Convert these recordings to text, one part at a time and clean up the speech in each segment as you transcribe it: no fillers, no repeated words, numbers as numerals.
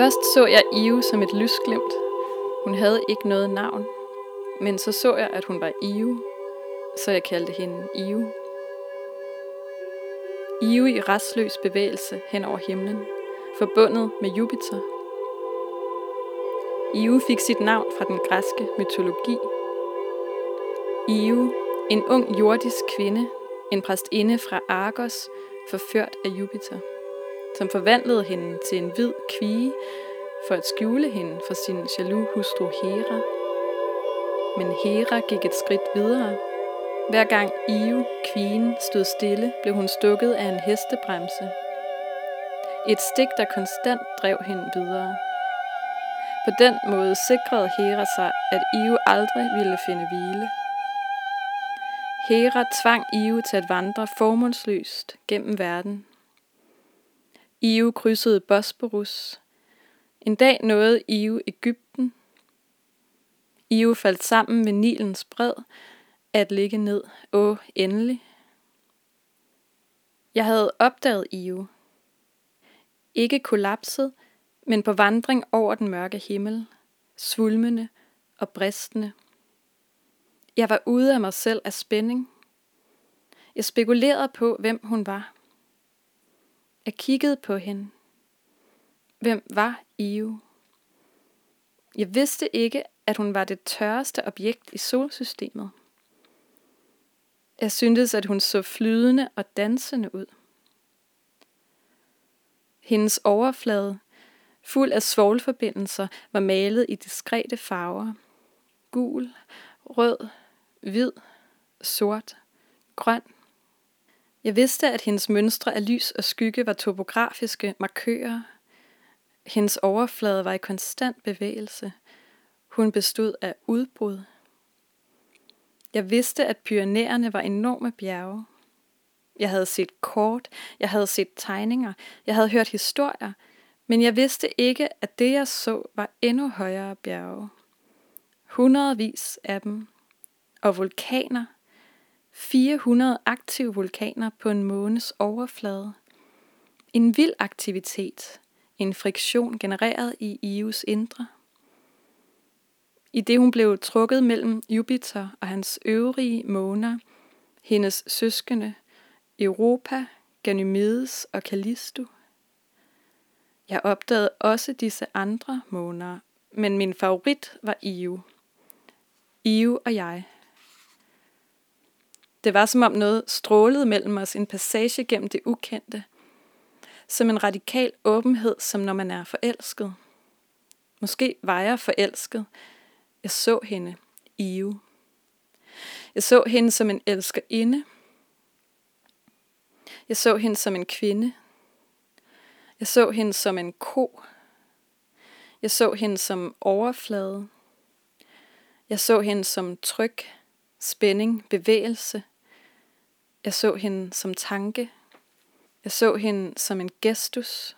Først så jeg Io som et lysglimt. Hun havde ikke noget navn. Men så så jeg, at hun var Io, så jeg kaldte hende Io. Io i restløs bevægelse hen over himlen, forbundet med Jupiter. Io fik sit navn fra den græske mytologi. Io, en ung jordisk kvinde, en præstinde fra Argos, forført af Jupiter, som forvandlede hende til en hvid kvige for at skjule hende for sin jaloux hustru Hera. Men Hera gik et skridt videre. Hver gang Io, kvigen, stod stille, blev hun stukket af en hestebremse. Et stik, der konstant drev hende videre. På den måde sikrede Hera sig, at Io aldrig ville finde hvile. Hera tvang Io til at vandre formålsløst gennem verden. Io krydsede Bosporus. En dag nåede Io Egypten. Io faldt sammen med Nilens bred at ligge ned. Åh, endelig. Jeg havde opdaget Io. Ikke kollapset, men på vandring over den mørke himmel, svulmende og bristende. Jeg var ude af mig selv af spænding. Jeg spekulerede på, hvem hun var. Jeg kiggede på hende. Hvem var Io? Jeg vidste ikke, at hun var det tørreste objekt i solsystemet. Jeg syntes, at hun så flydende og dansende ud. Hendes overflade, fuld af svovlforbindelser, var malet i diskrete farver. Gul, rød, hvid, sort, grøn. Jeg vidste, at hendes mønstre af lys og skygge var topografiske markører. Hendes overflade var i konstant bevægelse. Hun bestod af udbrud. Jeg vidste, at Pyreneerne var enorme bjerge. Jeg havde set kort, jeg havde set tegninger, jeg havde hørt historier, men jeg vidste ikke, at det jeg så var endnu højere bjerge. Hundredvis af dem. Og vulkaner. 400 aktive vulkaner på en månes overflade. En vild aktivitet. En friktion genereret i Ios indre. I det hun blev trukket mellem Jupiter og hans øvrige måner, hendes søskende, Europa, Ganymedes og Callisto. Jeg opdagede også disse andre måner, men min favorit var Io. Io og jeg. Det var som om noget strålede mellem os, en passage gennem det ukendte. Som en radikal åbenhed, som når man er forelsket. Måske var jeg forelsket. Jeg så hende, Io. Jeg så hende som en elskerinde. Jeg så hende som en kvinde. Jeg så hende som en ko. Jeg så hende som overflade. Jeg så hende som tryk, spænding, bevægelse. Jeg så hende som tanke. Jeg så hende som en gestus.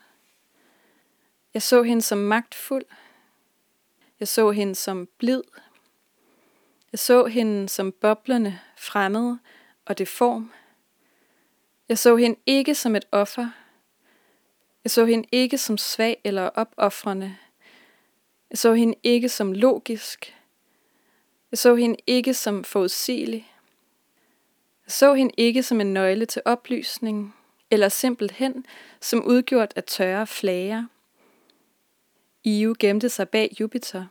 Jeg så hende som magtfuld. Jeg så hende som blid. Jeg så hende som boblende, fremmed og deform. Jeg så hende ikke som et offer. Jeg så hende ikke som svag eller opoffrende. Jeg så hende ikke som logisk. Jeg så hende ikke som forudsigelig. Jeg så hende ikke som en nøgle til oplysning, eller simpelthen som udgjort af tørre flager. Io gemte sig bag Jupiter.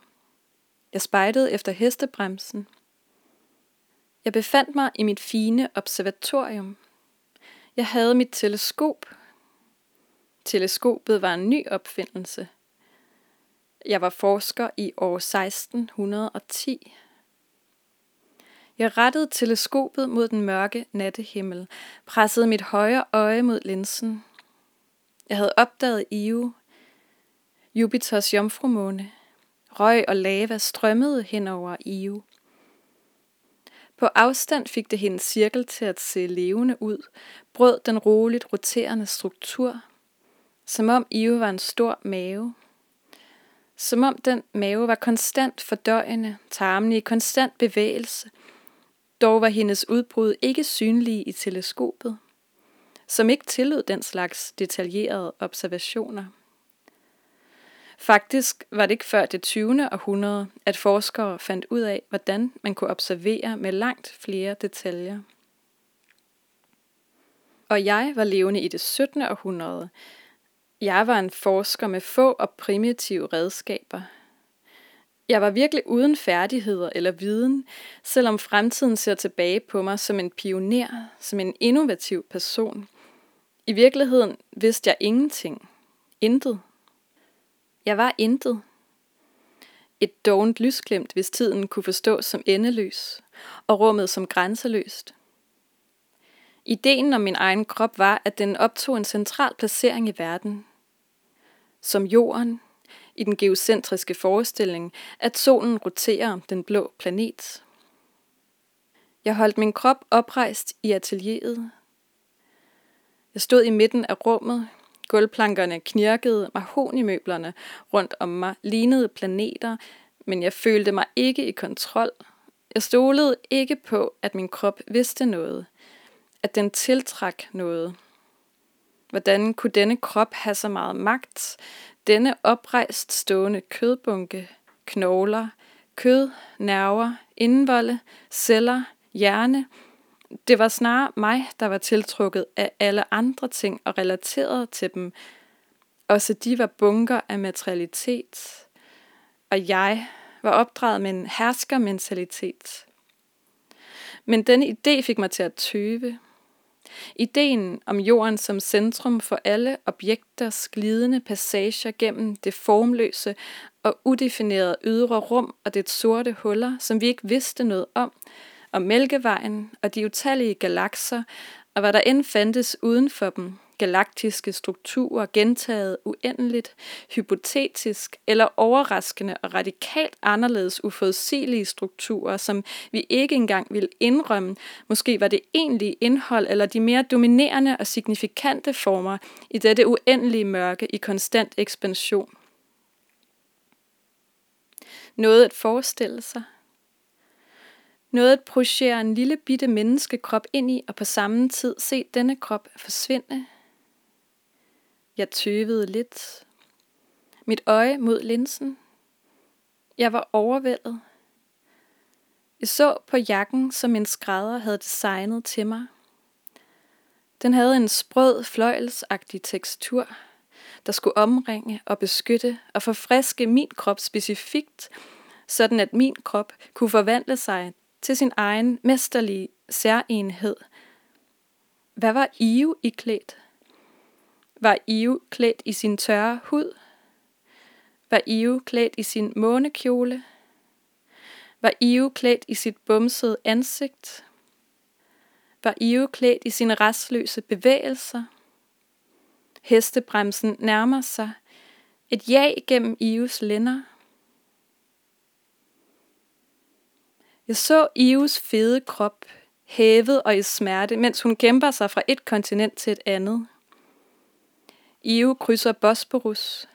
Jeg spejtede efter hestebremsen. Jeg befandt mig i mit fine observatorium. Jeg havde mit teleskop. Teleskopet var en ny opfindelse. Jeg var forsker i år 1610. Jeg rettede teleskopet mod den mørke nattehimmel, pressede mit højre øje mod linsen. Jeg havde opdaget Io, Jupiters jomfrumåne. Røg og lava strømmede hen over Io. På afstand fik det hendes cirkel til at se levende ud, brød den roligt roterende struktur, som om Io var en stor mave. Som om den mave var konstant fordøjende, tarmene i konstant bevægelse. Dog var hendes udbrud ikke synlige i teleskopet, som ikke tillod den slags detaljerede observationer. Faktisk var det ikke før det 20. århundrede, at forskere fandt ud af, hvordan man kunne observere med langt flere detaljer. Og jeg var levende i det 17. århundrede. Jeg var en forsker med få og primitive redskaber. Jeg var virkelig uden færdigheder eller viden, selvom fremtiden ser tilbage på mig som en pioner, som en innovativ person. I virkeligheden vidste jeg ingenting. Intet. Jeg var intet. Et dovent lysglimt, hvis tiden kunne forstås som endeløs, og rummet som grænseløst. Ideen om min egen krop var, at den optog en central placering i verden. Som jorden, i den geocentriske forestilling, at solen roterer om den blå planet. Jeg holdt min krop oprejst i atelieret. Jeg stod i midten af rummet. Gulvplankerne knirkede, mahognimøblerne rundt om mig lignede planeter, men jeg følte mig ikke i kontrol. Jeg stolede ikke på, at min krop vidste noget. At den tiltrak noget. Hvordan kunne denne krop have så meget magt? Denne oprejst stående kødbunke, knogler, kød, nerver, indvolde, celler, hjerne. Det var snarere mig, der var tiltrukket af alle andre ting og relateret til dem. Også de var bunker af materialitet. Og jeg var opdraget med en herskermentalitet. Men denne idé fik mig til at tøve. Ideen om jorden som centrum for alle objekters glidende passager gennem det formløse og udefinerede ydre rum og det sorte huller, som vi ikke vidste noget om, og Mælkevejen og de utallige galakser, og hvad der end fandtes uden for dem, galaktiske strukturer gentaget uendeligt, hypotetisk eller overraskende og radikalt anderledes uforudsigelige strukturer, som vi ikke engang ville indrømme, måske var det egentlige indhold eller de mere dominerende og signifikante former i dette uendelige mørke i konstant ekspansion. Noget at forestille sig. Noget at projicere en lille bitte menneskekrop ind i, og på samme tid se denne krop forsvinde. Jeg tøvede lidt. Mit øje mod linsen. Jeg var overvældet. Jeg så på jakken, som en skrædder havde designet til mig. Den havde en sprød, fløjelsagtig tekstur, der skulle omringe og beskytte og forfriske min krop specifikt, sådan at min krop kunne forvandle sig til sin egen mesterlige særenhed. Hvad var Io iklædt? Var Io klædt i sin tørre hud? Var Io klædt i sin månekjole? Var Io klædt i sit bumsede ansigt? Var Io klædt i sine rastløse bevægelser? Hestebremsen nærmer sig. Et jag gennem Ios lænder. Jeg så Ios fede krop, hævet og i smerte, mens hun kæmper sig fra et kontinent til et andet. Io krydser Bosporus.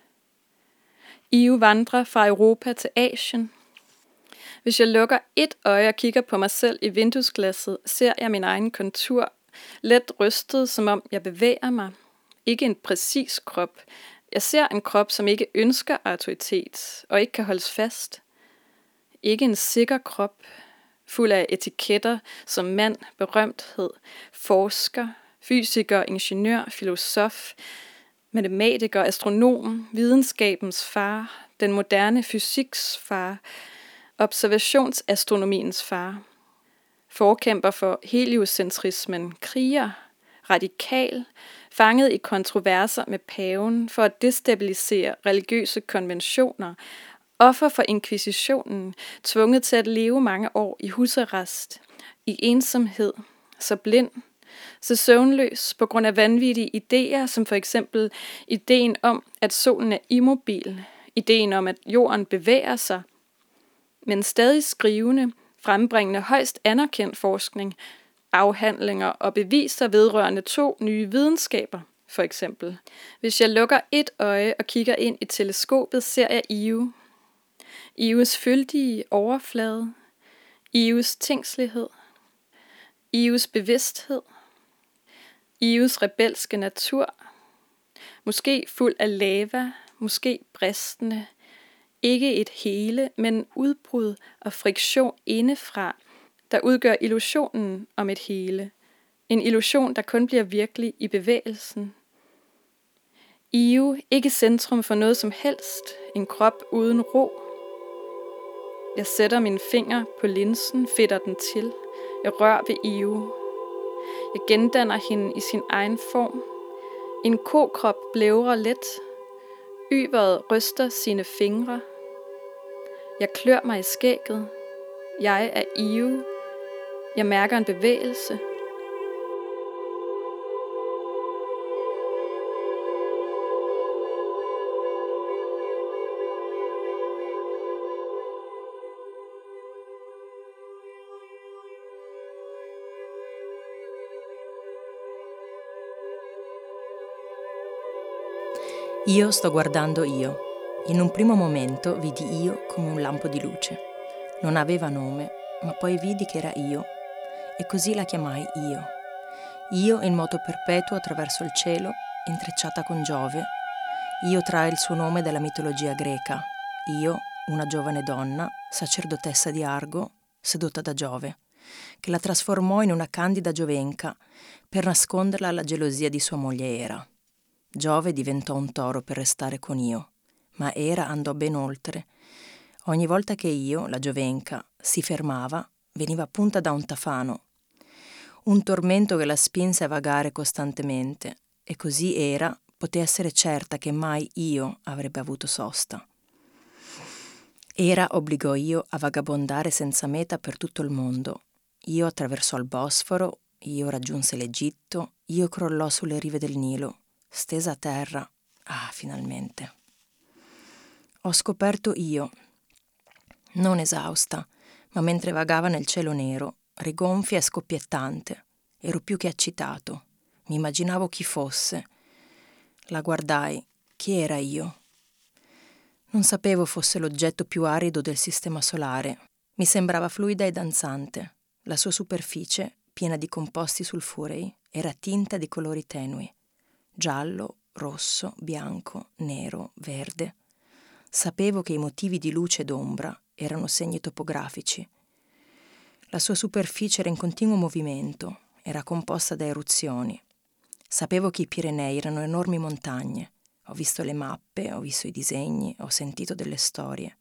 Io vandrer fra Europa til Asien. Hvis jeg lukker et øje og kigger på mig selv i vinduesglasset, ser jeg min egen kontur, let rystet, som om jeg bevæger mig. Ikke en præcis krop. Jeg ser en krop, som ikke ønsker autoritet og ikke kan holdes fast. Ikke en sikker krop, fuld af etiketter som mand, berømthed, forsker, fysiker, ingeniør, filosof, matematiker, astronom, videnskabens far, den moderne fysiks far, observationsastronomiens far, forkæmper for heliocentrismen, kriger, radikal, fanget i kontroverser med paven for at destabilisere religiøse konventioner, offer for inkvisitionen, tvunget til at leve mange år i husarrest, i ensomhed, så blind, så søvnløs på grund af vanvittige idéer, som for eksempel ideen om, at solen er immobil, ideen om, at jorden bevæger sig, men stadig skrivende, frembringende højst anerkendt forskning, afhandlinger og beviser vedrørende 2 nye videnskaber. For eksempel, hvis jeg lukker et øje og kigger ind i teleskopet, ser jeg Io. Ios fyldige overflade, Ios tænkslighed, Ios bevidsthed, Ios rebelske natur, måske fuld af lava, måske bristende, ikke et hele, men udbrud og friktion indefra, der udgør illusionen om et hele. En illusion, der kun bliver virkelig i bevægelsen. Io, ikke centrum for noget som helst, en krop uden ro. Jeg sætter mine fingre på linsen, fedter den til. Jeg rører ved Io. Jeg gendanner hende i sin egen form. En kokrop blævrer let. Yveret ryster sine fingre. Jeg klør mig i skægget. Jeg er Io. Jeg mærker en bevægelse. Io sto guardando Io. In un primo momento vidi Io come un lampo di luce. Non aveva nome, ma poi vidi che era Io. E così la chiamai Io. Io in moto perpetuo attraverso il cielo, intrecciata con Giove. Io trae il suo nome dalla mitologia greca. Io, una giovane donna, sacerdotessa di Argo, sedotta da Giove, che la trasformò in una candida giovenca per nasconderla alla gelosia di sua moglie Hera. Giove diventò un toro per restare con Io, ma Hera andò ben oltre. Ogni volta che Io, la giovenca, si fermava, veniva punta da un tafano. Un tormento che la spinse a vagare costantemente, e così Hera poté essere certa che mai Io avrebbe avuto sosta. Hera obbligò Io a vagabondare senza meta per tutto il mondo. Io attraversò il Bosforo, Io raggiunse l'Egitto, Io crollò sulle rive del Nilo. Stesa a terra. Ah, finalmente. Ho scoperto Io, non esausta, ma mentre vagava nel cielo nero, rigonfia e scoppiettante. Ero più che eccitato. Mi immaginavo chi fosse. La guardai. Chi era Io? Non sapevo fosse l'oggetto più arido del sistema solare. Mi sembrava fluida e danzante. La sua superficie, piena di composti sulfurei, era tinta di colori tenui. Giallo, rosso, bianco, nero, verde. Sapevo che i motivi di luce ed ombra erano segni topografici. La sua superficie era in continuo movimento, era composta da eruzioni. Sapevo che i Pirenei erano enormi montagne. Ho visto le mappe, ho visto i disegni, ho sentito delle storie.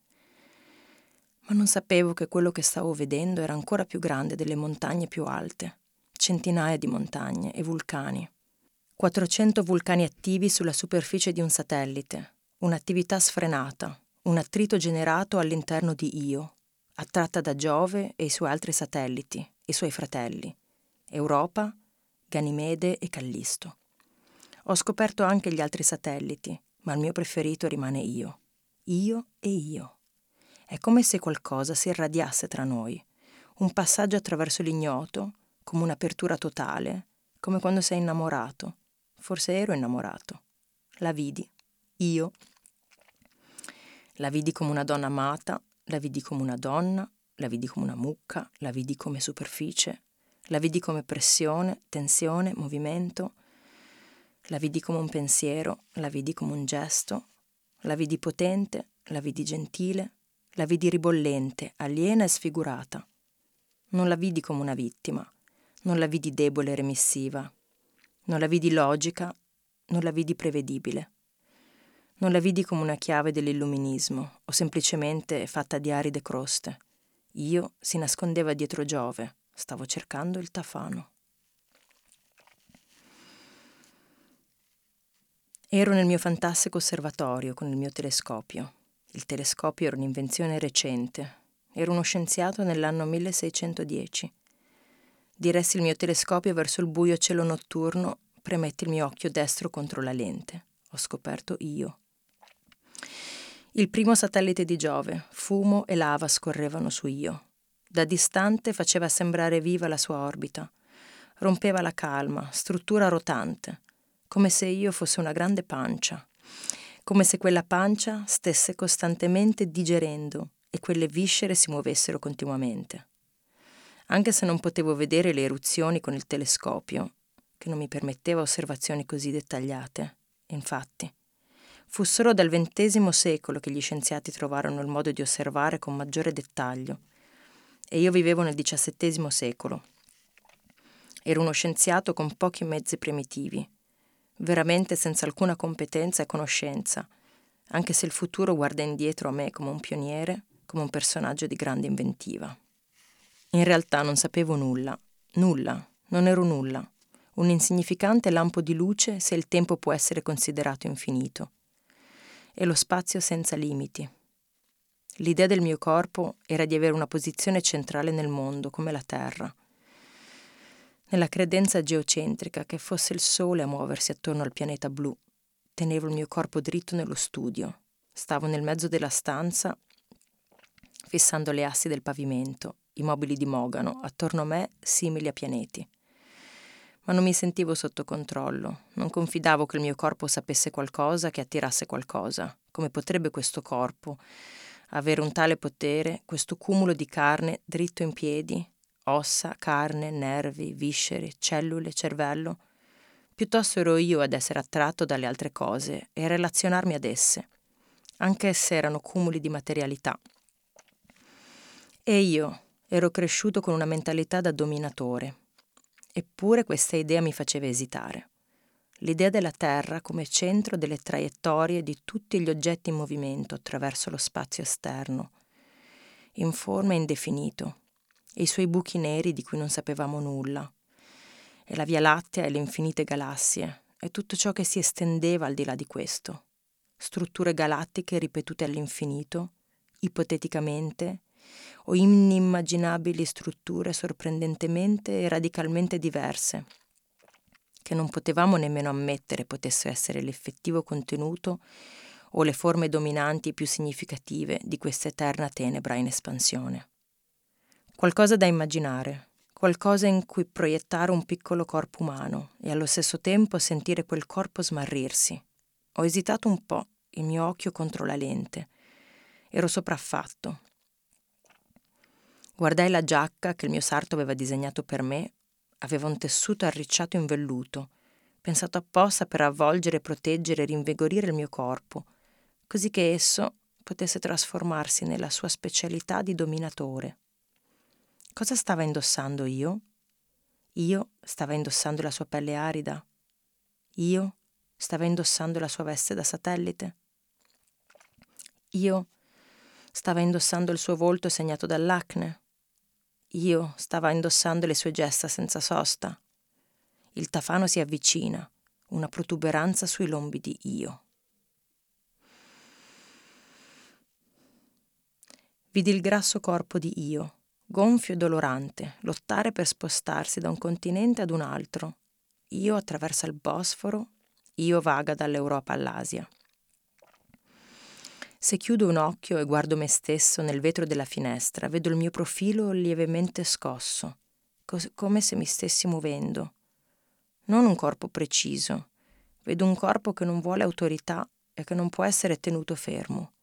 Ma non sapevo che quello che stavo vedendo era ancora più grande delle montagne più alte. Centinaia di montagne e vulcani. 400 vulcani attivi sulla superficie di un satellite, un'attività sfrenata, un attrito generato all'interno di Io, attratta da Giove e i suoi altri satelliti, i suoi fratelli, Europa, Ganimede e Callisto. Ho scoperto anche gli altri satelliti, ma il mio preferito rimane Io. Io e Io. È come se qualcosa si irradiasse tra noi, un passaggio attraverso l'ignoto, come un'apertura totale, come quando sei innamorato. Forse ero innamorato. La vidi. Io. La vidi come una donna amata, la vidi come una donna, la vidi come una mucca, la vidi come superficie, la vidi come pressione, tensione, movimento, la vidi come un pensiero, la vidi come un gesto, la vidi potente, la vidi gentile, la vidi ribollente, aliena e sfigurata. Non la vidi come una vittima, non la vidi debole e remissiva, non la vidi logica, non la vidi prevedibile. Non la vidi come una chiave dell'illuminismo o semplicemente fatta di aride croste. Io si nascondeva dietro Giove, stavo cercando il tafano. Ero nel mio fantastico osservatorio con il mio telescopio. Il telescopio era un'invenzione recente. Ero uno scienziato nell'anno 1610. Diressi il mio telescopio verso il buio cielo notturno, premetti il mio occhio destro contro la lente. Ho scoperto Io. Il primo satellite di Giove, fumo e lava scorrevano su Io. Da distante faceva sembrare viva la sua orbita. Rompeva la calma, struttura rotante, come se Io fosse una grande pancia, come se quella pancia stesse costantemente digerendo e quelle viscere si muovessero continuamente. Anche se non potevo vedere le eruzioni con il telescopio, che non mi permetteva osservazioni così dettagliate. Infatti, Fu solo dal XX secolo che gli scienziati trovarono il modo di osservare con maggiore dettaglio. E io vivevo nel XVII secolo. Ero uno scienziato con pochi mezzi primitivi, veramente senza alcuna competenza e conoscenza, anche se il futuro guarda indietro a me come un pioniere, come un personaggio di grande inventiva. In realtà non sapevo nulla, nulla, non ero nulla, un insignificante lampo di luce se il tempo può essere considerato infinito. E lo spazio senza limiti. L'idea del mio corpo era di avere una posizione centrale nel mondo, come la Terra, nella credenza geocentrica che fosse il Sole a muoversi attorno al pianeta blu. Tenevo il mio corpo dritto nello studio, stavo nel mezzo della stanza, fissando le assi del pavimento, i mobili di mogano, attorno a me simili a pianeti. Ma non mi sentivo sotto controllo, non confidavo che il mio corpo sapesse qualcosa, che attirasse qualcosa. Come potrebbe questo corpo avere un tale potere, questo cumulo di carne dritto in piedi, ossa, carne, nervi, viscere, cellule, cervello? Piuttosto ero io ad essere attratto dalle altre cose e a relazionarmi ad esse, anche esse erano cumuli di materialità. E io ero cresciuto con una mentalità da dominatore. Eppure questa idea mi faceva esitare. L'idea della Terra come centro delle traiettorie di tutti gli oggetti in movimento attraverso lo spazio esterno, in forma indefinito, e i suoi buchi neri di cui non sapevamo nulla, e la Via Lattea e le infinite galassie, e tutto ciò che si estendeva al di là di questo. Strutture galattiche ripetute all'infinito, ipoteticamente, o inimmaginabili strutture sorprendentemente e radicalmente diverse, che non potevamo nemmeno ammettere potessero essere l'effettivo contenuto o le forme dominanti più significative di questa eterna tenebra in espansione. Qualcosa da immaginare, qualcosa in cui proiettare un piccolo corpo umano e allo stesso tempo sentire quel corpo smarrirsi. Ho esitato un po', il mio occhio contro la lente. Ero sopraffatto. Guardai la giacca che il mio sarto aveva disegnato per me, aveva un tessuto arricciato in velluto, pensato apposta per avvolgere, proteggere e rinvigorire il mio corpo, così che esso potesse trasformarsi nella sua specialità di dominatore. Cosa stava indossando io? Io stava indossando la sua pelle arida? Io stava indossando la sua veste da satellite? Io stava indossando il suo volto segnato dall'acne? Io stava indossando le sue gesta senza sosta. Il tafano si avvicina, una protuberanza sui lombi di Io. Vidi il grasso corpo di Io, gonfio e dolorante, lottare per spostarsi da un continente ad un altro. Io attraversa il Bosforo, Io vaga dall'Europa all'Asia. Se chiudo un occhio e guardo me stesso nel vetro della finestra, vedo il mio profilo lievemente scosso, come se mi stessi muovendo. Non un corpo preciso, vedo un corpo che non vuole autorità e che non può essere tenuto fermo.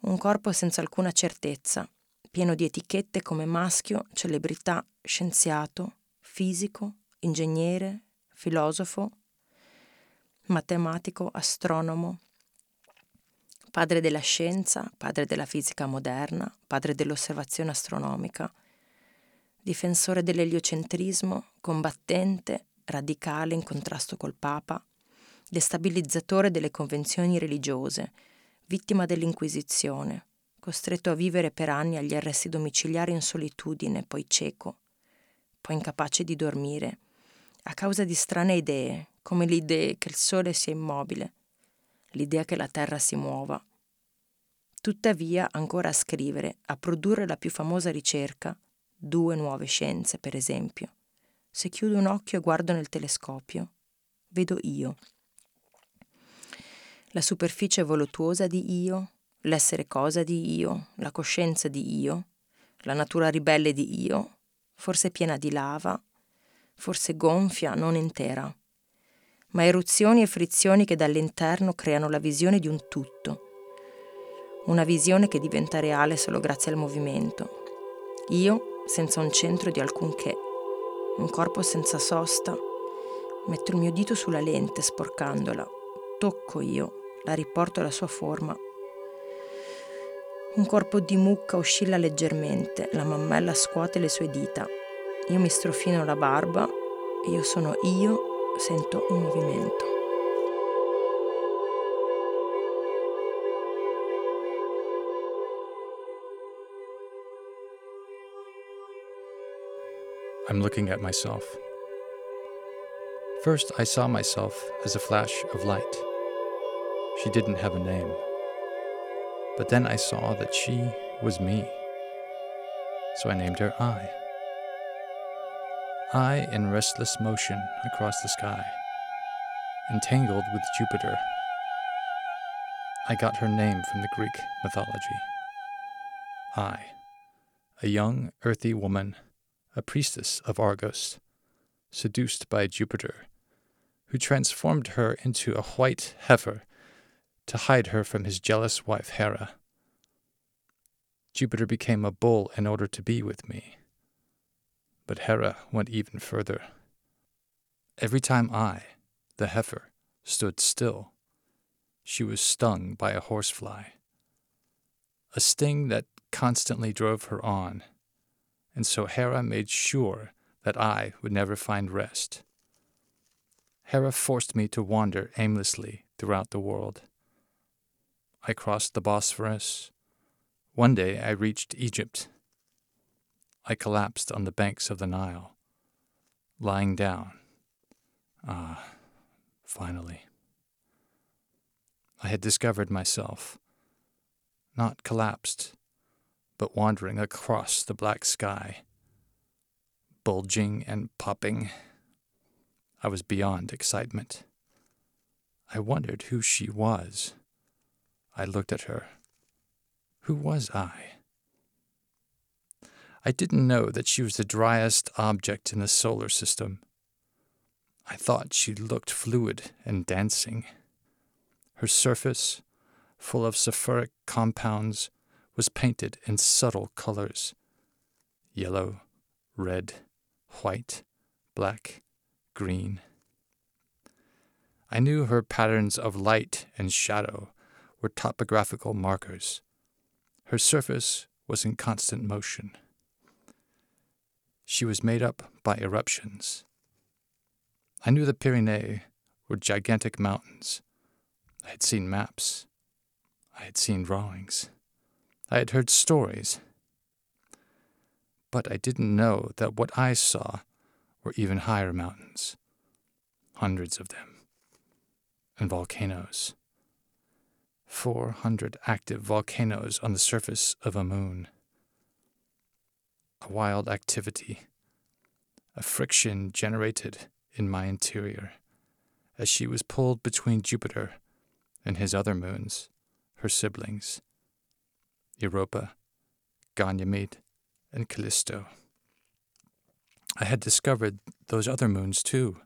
Un corpo senza alcuna certezza, pieno di etichette come maschio, celebrità, scienziato, fisico, ingegnere, filosofo, matematico, astronomo, padre della scienza, padre della fisica moderna, padre dell'osservazione astronomica, difensore dell'eliocentrismo, combattente, radicale in contrasto col Papa, destabilizzatore delle convenzioni religiose, vittima dell'Inquisizione, costretto a vivere per anni agli arresti domiciliari in solitudine, poi cieco, poi incapace di dormire, a causa di strane idee, come l'idea che il Sole sia immobile, l'idea che la Terra si muova. Tuttavia, ancora a scrivere, a produrre la più famosa ricerca, 2 nuove scienze, per esempio. Se chiudo un occhio e guardo nel telescopio, vedo Io. La superficie voluttuosa di Io, l'essere cosa di Io, la coscienza di Io, la natura ribelle di Io, forse piena di lava, forse gonfia, non intera, ma eruzioni e frizioni che dall'interno creano la visione di un tutto, una visione che diventa reale solo grazie al movimento. Io, senza un centro di alcunché, un corpo senza sosta, metto il mio dito sulla lente sporcandola, tocco Io, la riporta alla sua forma. Un corpo di mucca oscilla leggermente, la mammella scuote le sue dita. Io mi strofino la barba, io sono io, sento un movimento. I'm looking at myself. First, I saw myself as a flash of light. She didn't have a name. But then I saw that she was me. So I named her I. I in restless motion across the sky, entangled with Jupiter. I got her name from the Greek mythology. I, a young, earthy woman, a priestess of Argos, seduced by Jupiter, who transformed her into a white heifer to hide her from his jealous wife Hera. Jupiter became a bull in order to be with me. But Hera went even further. Every time I, the heifer, stood still, she was stung by a horsefly, a sting that constantly drove her on. And so Hera made sure that I would never find rest. Hera forced me to wander aimlessly throughout the world. I crossed the Bosporus. One day I reached Egypt. I collapsed on the banks of the Nile, lying down. Ah, finally. I had discovered myself, not collapsed, but wandering across the black sky, bulging and popping. I was beyond excitement. I wondered who she was. I looked at her. Who was I? I didn't know that she was the driest object in the solar system. I thought she looked fluid and dancing. Her surface, full of sulfuric compounds, was painted in subtle colors, yellow, red, white, black, green. I knew her patterns of light and shadow were topographical markers. Her surface was in constant motion. She was made up by eruptions. I knew the Pyrenees were gigantic mountains. I had seen maps. I had seen drawings. I had heard stories, but I didn't know that what I saw were even higher mountains, hundreds of them, and volcanoes. 400 active volcanoes on the surface of a moon. A wild activity, a friction generated in my interior as she was pulled between Jupiter and his other moons, her siblings, Europa, Ganymede, and Callisto. I had discovered those other moons too,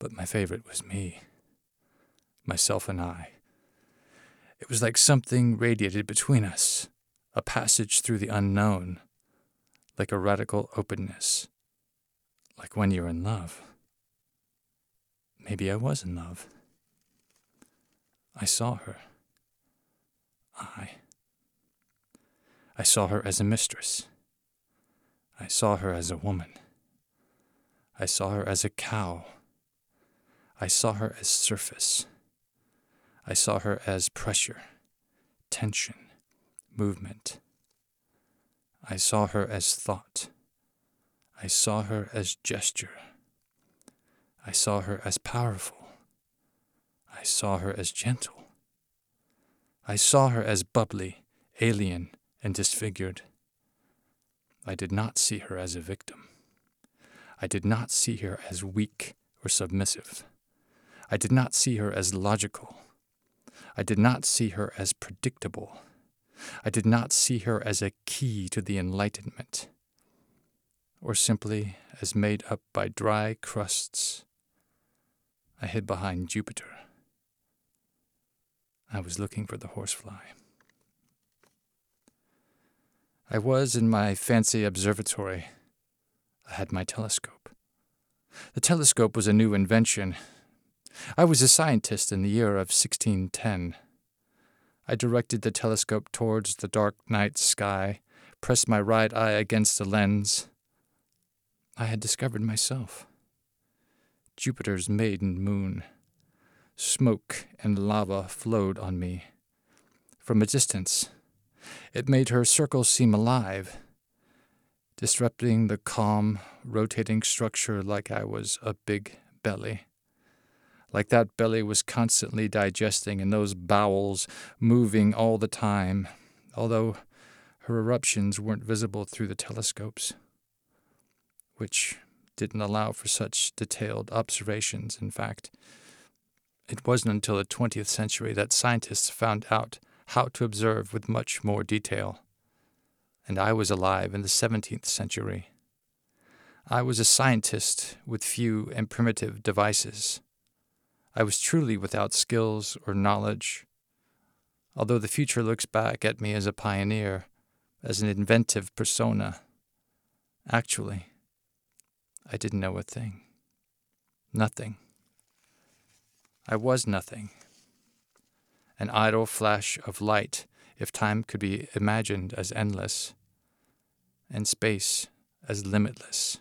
but my favorite was me, myself and I. It was like something radiated between us, a passage through the unknown, like a radical openness, like when you're in love. Maybe I was in love. I saw her. I saw her as a mistress. I saw her as a woman. I saw her as a cow. I saw her as surface. I saw her as pressure, tension, movement. I saw her as thought. I saw her as gesture. I saw her as powerful. I saw her as gentle. I saw her as bubbly, alien, and disfigured. I did not see her as a victim. I did not see her as weak or submissive. I did not see her as logical. I did not see her as predictable. I did not see her as a key to the Enlightenment, or simply as made up by dry crusts. I hid behind Jupiter. I was looking for the horsefly. I was in my fancy observatory. I had my telescope. The telescope was a new invention. I was a scientist in the year of 1610. I directed the telescope towards the dark night sky, pressed my right eye against the lens. I had discovered myself. Jupiter's maiden moon. Smoke and lava flowed on me. From a distance, it made her circle seem alive, disrupting the calm, rotating structure like I was a big belly. Like that belly was constantly digesting and those bowels moving all the time, although her eruptions weren't visible through the telescopes, which didn't allow for such detailed observations, in fact. It wasn't until the 20th century that scientists found out how to observe with much more detail. And I was alive in the 17th century. I was a scientist with few and primitive devices. I was truly without skills or knowledge, although the future looks back at me as a pioneer, as an inventive persona. Actually, I didn't know a thing. Nothing. I was nothing. An idle flash of light, if time could be imagined as endless, and space as limitless.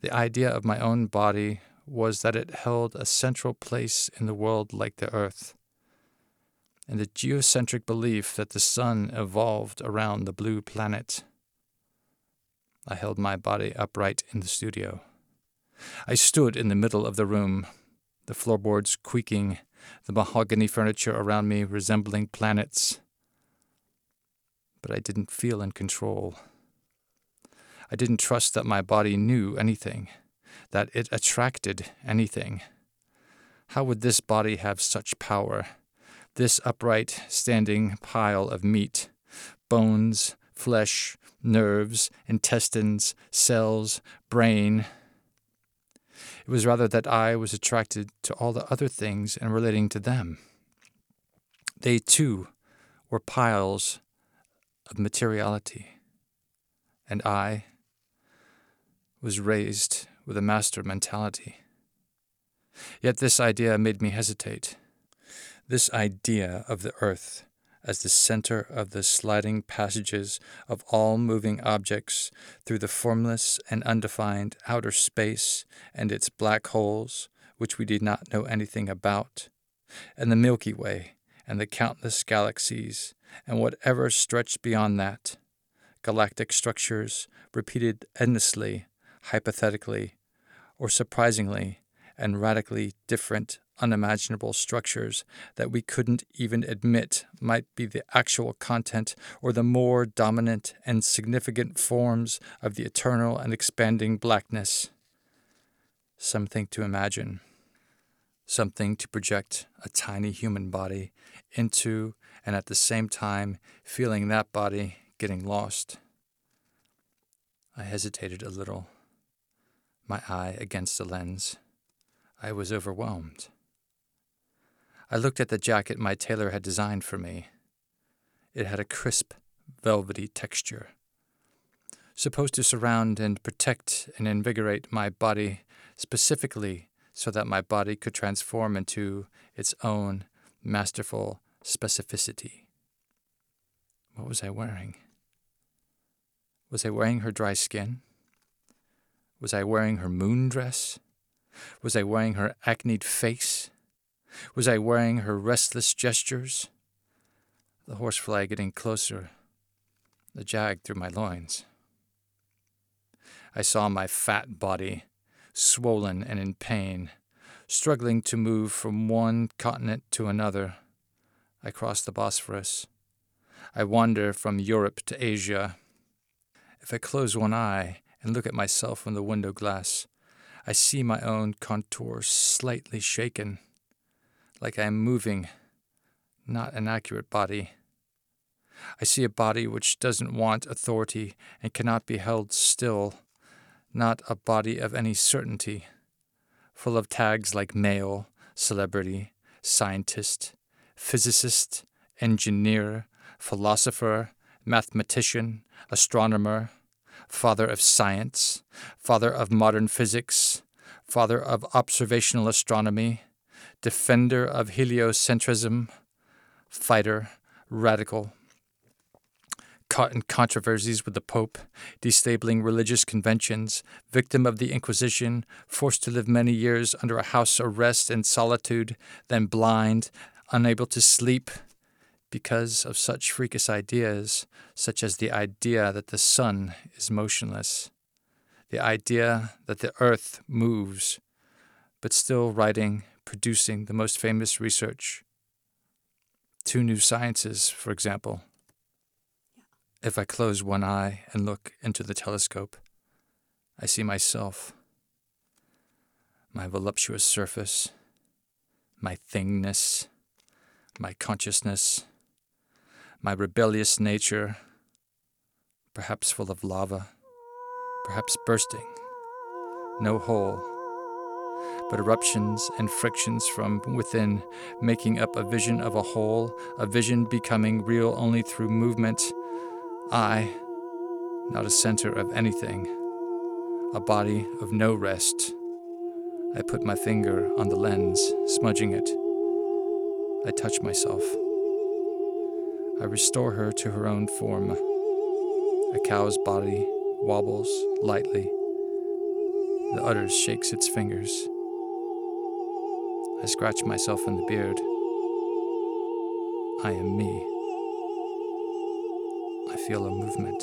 The idea of my own body was that it held a central place in the world like the earth, and the geocentric belief that the sun evolved around the blue planet. I held my body upright in the studio. I stood in the middle of the room, the floorboards creaking, the mahogany furniture around me resembling planets. But I didn't feel in control. I didn't trust that my body knew anything, that it attracted anything. How would this body have such power? This upright, standing pile of meat, bones, flesh, nerves, intestines, cells, brain. It was rather that I was attracted to all the other things and relating to them. They, too, were piles of materiality, and I was raised with a master mentality. Yet this idea made me hesitate. This idea of the earth as the center of the sliding passages of all moving objects through the formless and undefined outer space and its black holes, which we did not know anything about, and the Milky Way and the countless galaxies and whatever stretched beyond that, galactic structures repeated endlessly, hypothetically, or surprisingly, and radically different, unimaginable structures that we couldn't even admit might be the actual content or the more dominant and significant forms of the eternal and expanding blackness. Something to imagine. Something to project a tiny human body into, and at the same time feeling that body getting lost. I hesitated a little, my eye against the lens. I was overwhelmed. I looked at the jacket my tailor had designed for me. It had a crisp, velvety texture, supposed to surround and protect and invigorate my body specifically so that my body could transform into its own masterful specificity. What was I wearing? Was I wearing her dry skin? Was I wearing her moon dress? Was I wearing her acneed face? Was I wearing her restless gestures? The horsefly getting closer, the jag through my loins. I saw my fat body, swollen and in pain, struggling to move from one continent to another. I crossed the Bosporus. I wander from Europe to Asia. If I close one eye and look at myself from the window glass, I see my own contour slightly shaken, like I am moving, not an accurate body. I see a body which doesn't want authority and cannot be held still, not a body of any certainty, full of tags like male, celebrity, scientist, physicist, engineer, philosopher, mathematician, astronomer, father of science, father of modern physics, father of observational astronomy, defender of heliocentrism, fighter, radical. Caught in controversies with the Pope, destabling religious conventions, victim of the Inquisition, forced to live many years under a house arrest in solitude, then blind, unable to sleep, because of such freakish ideas, such as the idea that the sun is motionless, the idea that the earth moves, but still writing, producing the most famous research. Two new sciences, for example. If I close one eye and look into the telescope, I see myself, my voluptuous surface, my thingness, my consciousness, my rebellious nature, perhaps full of lava, perhaps bursting, no hole, but eruptions and frictions from within, making up a vision of a whole, a vision becoming real only through movement. I, not a center of anything, a body of no rest. I put my finger on the lens, smudging it. I touch myself. I restore her to her own form. A cow's body wobbles lightly. The udder shakes its fingers. I scratch myself in the beard. I am me. I feel a movement.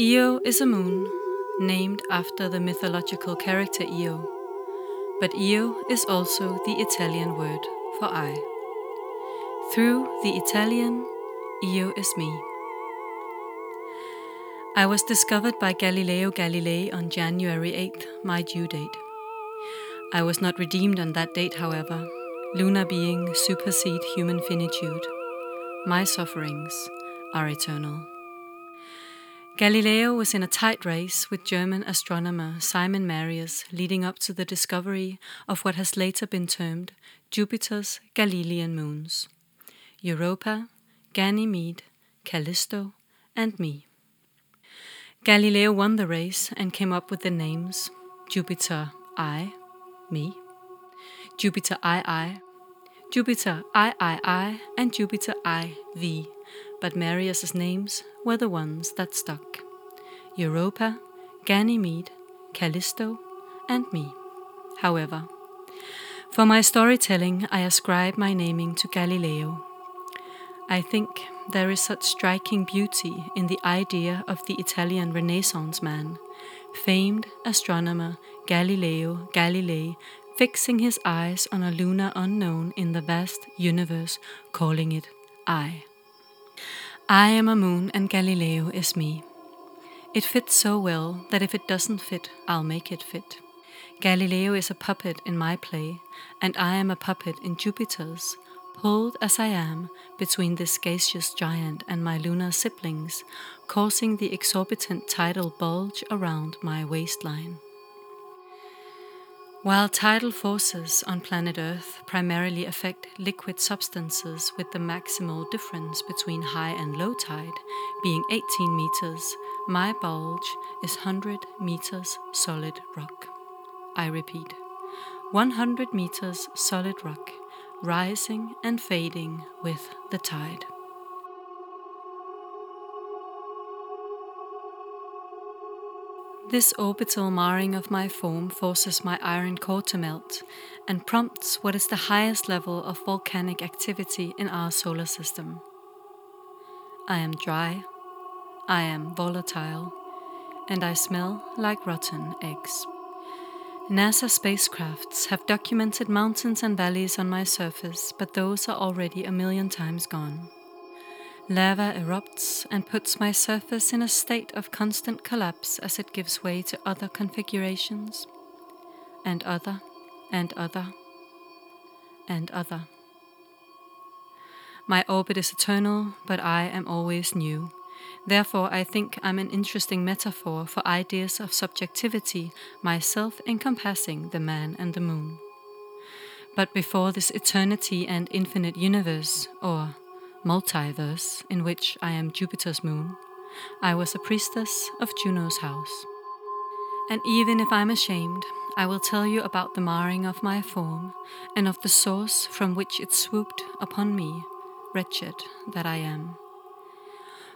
Io is a moon, named after the mythological character Io, but Io is also the Italian word for eye. Through the Italian, Io is me. I was discovered by Galileo Galilei on January 8th, my due date. I was not redeemed on that date, however. Lunar being supersede human finitude. My sufferings are eternal. Galileo was in a tight race with German astronomer Simon Marius leading up to the discovery of what has later been termed Jupiter's Galilean moons, Europa, Ganymede, Callisto, and me. Galileo won the race and came up with the names Jupiter I, me, Jupiter II, Jupiter III, and Jupiter IV, but Marius's names were the ones that stuck. Europa, Ganymede, Callisto, and me. However, for my storytelling, I ascribe my naming to Galileo. I think there is such striking beauty in the idea of the Italian Renaissance man, famed astronomer Galileo Galilei, fixing his eyes on a lunar unknown in the vast universe, calling it I. I am a moon and Galileo is me. It fits so well that if it doesn't fit, I'll make it fit. Galileo is a puppet in my play, and I am a puppet in Jupiter's, pulled as I am between this gaseous giant and my lunar siblings, causing the exorbitant tidal bulge around my waistline. While tidal forces on planet Earth primarily affect liquid substances with the maximal difference between high and low tide being 18 meters, my bulge is 100 meters solid rock. I repeat, 100 meters solid rock, rising and fading with the tide. This orbital marring of my form forces my iron core to melt and prompts what is the highest level of volcanic activity in our solar system. I am dry, I am volatile, and I smell like rotten eggs. NASA spacecrafts have documented mountains and valleys on my surface, but those are already a million times gone. Lava erupts and puts my surface in a state of constant collapse as it gives way to other configurations, and other, and other, and other. My orbit is eternal, but I am always new. Therefore, I think I'm an interesting metaphor for ideas of subjectivity, myself encompassing the man and the moon. But before this eternity and infinite universe, or multiverse, in which I am Jupiter's moon, I was a priestess of Juno's house. And even if I'm ashamed, I will tell you about the marring of my form, and of the source from which it swooped upon me, wretched that I am.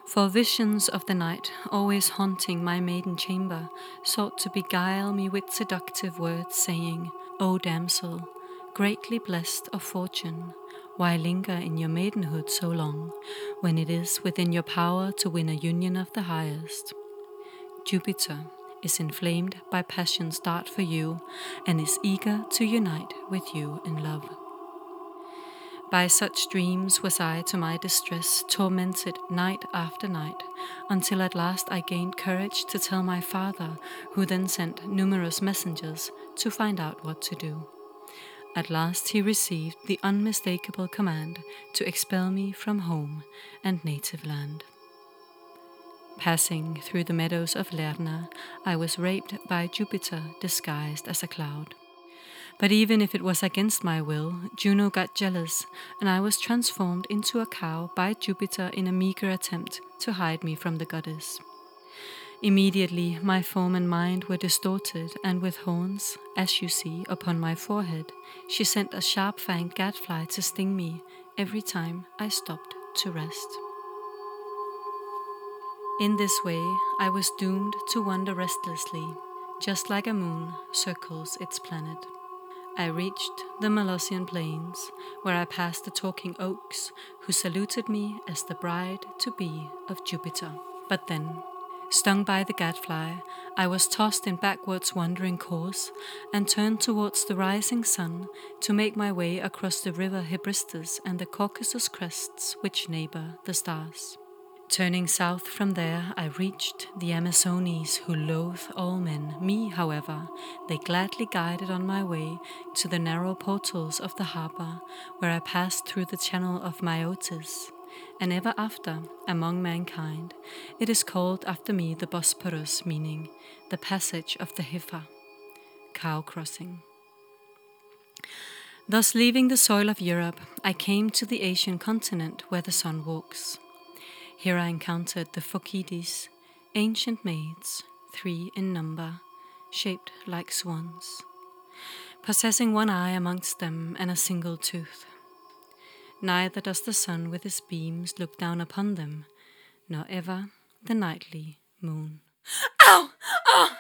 For visions of the night, always haunting my maiden chamber, sought to beguile me with seductive words, saying, O damsel, greatly blessed of fortune, why linger in your maidenhood so long, when it is within your power to win a union of the highest? Jupiter is inflamed by passion's dart for you, and is eager to unite with you in love. By such dreams was I to my distress tormented night after night, until at last I gained courage to tell my father, who then sent numerous messengers to find out what to do. At last he received the unmistakable command to expel me from home and native land. Passing through the meadows of Lerna, I was raped by Jupiter disguised as a cloud. But even if it was against my will, Juno got jealous, and I was transformed into a cow by Jupiter in a meager attempt to hide me from the goddess. Immediately my form and mind were distorted, and with horns, as you see, upon my forehead, she sent a sharp-fanged gadfly to sting me every time I stopped to rest. In this way, I was doomed to wander restlessly, just like a moon circles its planet. I reached the Molossian plains, where I passed the talking oaks, who saluted me as the bride-to-be of Jupiter. But then, stung by the gadfly, I was tossed in backwards wandering course, and turned towards the rising sun to make my way across the river Hebrus and the Caucasus crests which neighbour the stars. Turning south from there, I reached the Amazonies, who loathe all men. Me, however, they gladly guided on my way to the narrow portals of the harbour, where I passed through the channel of Myotis, and ever after, among mankind, it is called after me the Bosporus, meaning the passage of the heifer, cow crossing. Thus, leaving the soil of Europe, I came to the Asian continent where the sun walks. Here I encountered the Phokides, ancient maids, 3 in number, shaped like swans, possessing one eye amongst them and a single tooth. Neither does the sun with his beams look down upon them, nor ever the nightly moon. Ow! Oh!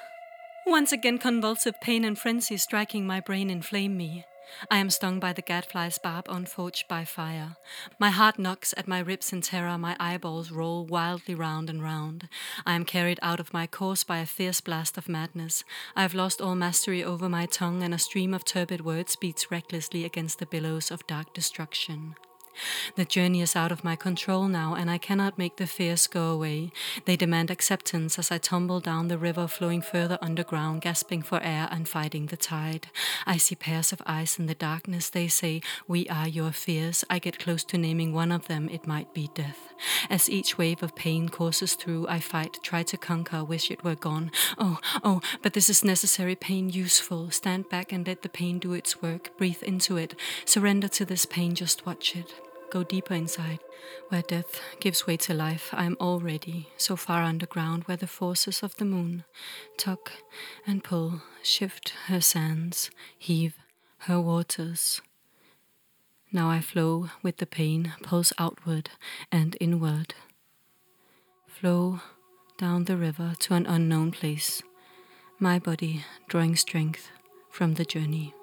Once again convulsive pain and frenzy striking my brain inflame me. I am stung by the gadfly's barb unforged by fire. My heart knocks at my ribs in terror, my eyeballs roll wildly round and round. I am carried out of my course by a fierce blast of madness. I have lost all mastery over my tongue, and a stream of turbid words beats recklessly against the billows of dark destruction. The journey is out of my control now, and I cannot make the fears go away. They demand acceptance as I tumble down the river, flowing further underground, gasping for air and fighting the tide. I see pairs of eyes in the darkness. They say, "We are your fears." I get close to naming one of them. It might be death. As each wave of pain courses through, I fight, try to conquer, wish it were gone. Oh, but this is necessary pain, useful. Stand back and let the pain do its work. Breathe into it. Surrender to this pain, just watch it. Go deeper inside, where death gives way to life. I am already so far underground, where the forces of the moon tuck and pull, shift her sands, heave her waters. Now I flow with the pain, pulse outward and inward. Flow down the river to an unknown place, my body drawing strength from the journey.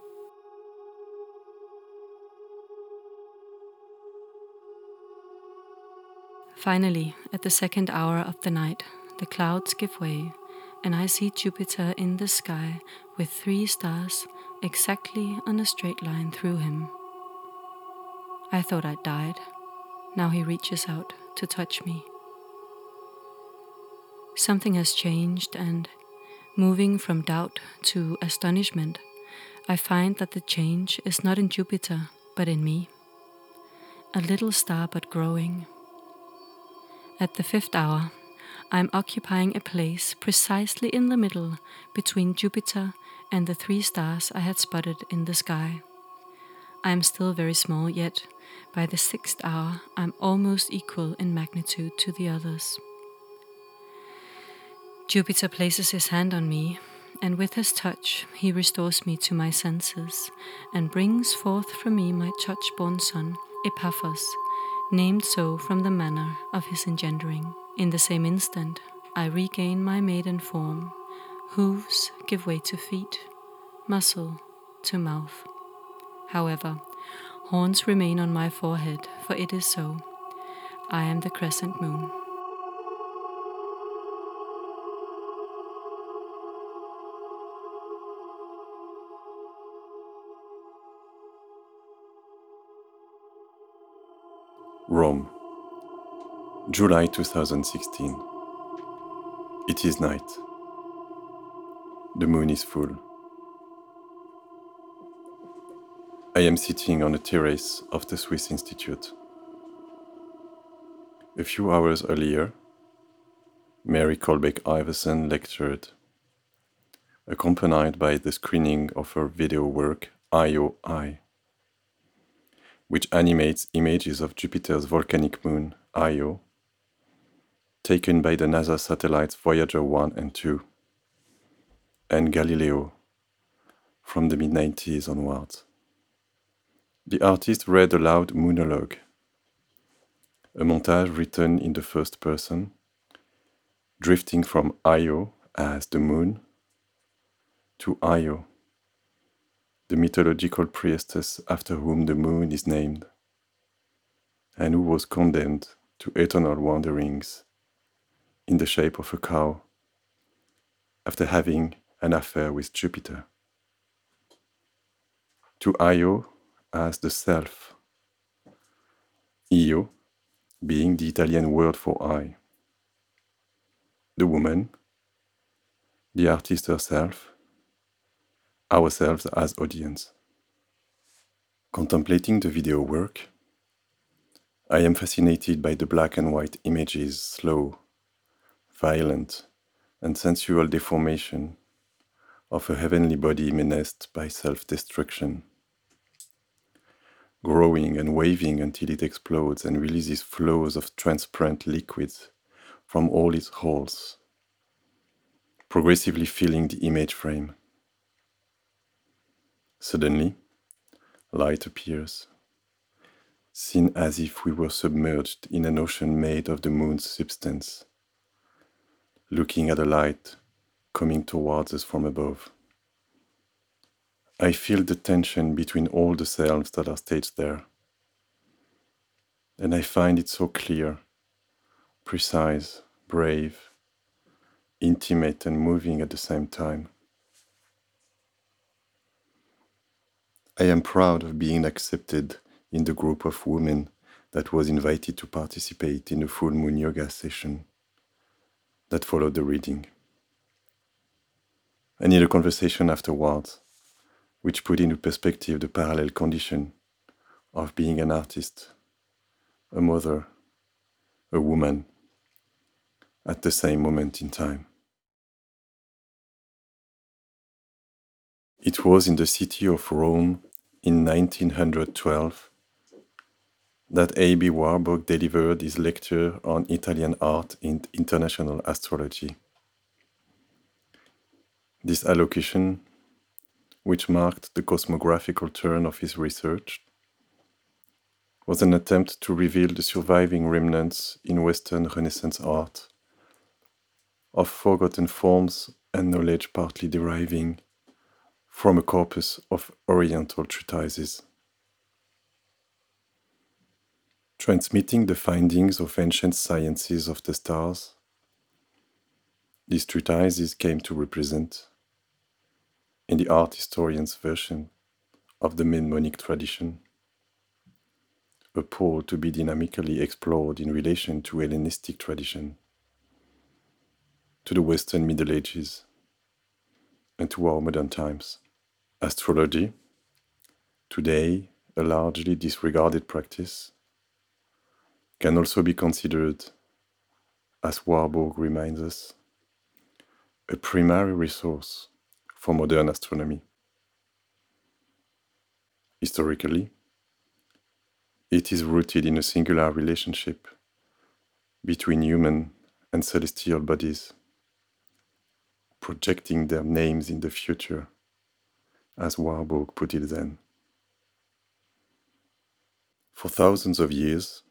Finally, at the 2nd hour of the night, the clouds give way, and I see Jupiter in the sky with 3 stars exactly on a straight line through him. I thought I'd died. Now he reaches out to touch me. Something has changed, and moving from doubt to astonishment, I find that the change is not in Jupiter, but in me. A little star, but growing. At the fifth hour, I am occupying a place precisely in the middle between Jupiter and the three stars I had spotted in the sky. I am still very small, yet by the sixth hour I am almost equal in magnitude to the others. Jupiter places his hand on me, and with his touch he restores me to my senses, and brings forth from me my church-born son, Epaphus, named so from the manner of his engendering. In the same instant, I regain my maiden form. Hooves give way to feet, muscle to mouth. However, horns remain on my forehead, for it is so. I am the crescent moon. Rome, July 2016. It is night. The moon is full. I am sitting on a terrace of the Swiss Institute. A few hours earlier, Marie Kølbæk Iversen lectured, accompanied by the screening of her video work Io, which animates images of Jupiter's volcanic moon, Io, taken by the NASA satellites Voyager 1 and 2, and Galileo, from the mid-90s onwards. The artist read aloud a monologue, a montage written in the first person, drifting from Io as the moon to Io, the mythological priestess after whom the moon is named, and who was condemned to eternal wanderings in the shape of a cow after having an affair with Jupiter. To Io as the self, Io being the Italian word for I. The woman, the artist herself, ourselves as audience. Contemplating the video work, I am fascinated by the black and white images, slow, violent, and sensual deformation of a heavenly body menaced by self-destruction, growing and waving until it explodes and releases flows of transparent liquids from all its holes, progressively filling the image frame. Suddenly, light appears, seen as if we were submerged in an ocean made of the moon's substance, looking at a light coming towards us from above. I feel the tension between all the selves that are staged there, and I find it so clear, precise, brave, intimate and moving at the same time. I am proud of being accepted in the group of women that was invited to participate in a full moon yoga session that followed the reading. I need a conversation afterwards, which put into perspective the parallel condition of being an artist, a mother, a woman, at the same moment in time. It was in the city of Rome in 1912 that A. B. Warburg delivered his lecture on Italian art and international astrology. This allocution, which marked the cosmographical turn of his research, was an attempt to reveal the surviving remnants in Western Renaissance art of forgotten forms and knowledge partly deriving from a corpus of Oriental treatises. Transmitting the findings of ancient sciences of the stars, these treatises came to represent, in the art historian's version of the mnemonic tradition, a pole to be dynamically explored in relation to Hellenistic tradition, to the Western Middle Ages, and to our modern times. Astrology, today a largely disregarded practice, can also be considered, as Warburg reminds us, a primary resource for modern astronomy. Historically, it is rooted in a singular relationship between human and celestial bodies, projecting their names in the future, as Warburg put it then. For thousands of years,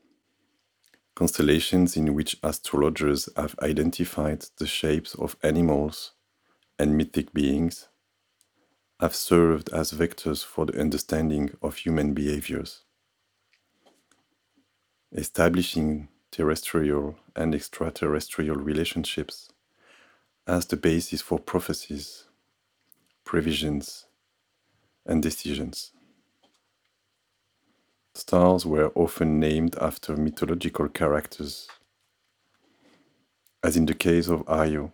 constellations in which astrologers have identified the shapes of animals and mythic beings have served as vectors for the understanding of human behaviors, establishing terrestrial and extraterrestrial relationships as the basis for prophecies, previsions, and decisions. Stars were often named after mythological characters, as in the case of Io,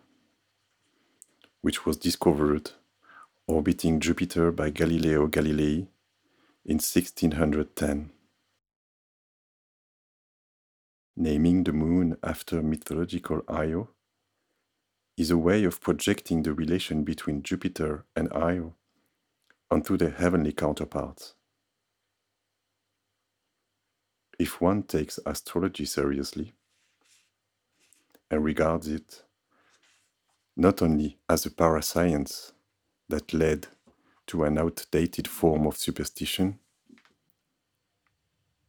which was discovered orbiting Jupiter by Galileo Galilei in 1610. Naming the moon after mythological Io is a way of projecting the relation between Jupiter and Io onto their heavenly counterparts. If one takes astrology seriously and regards it not only as a parascience that led to an outdated form of superstition,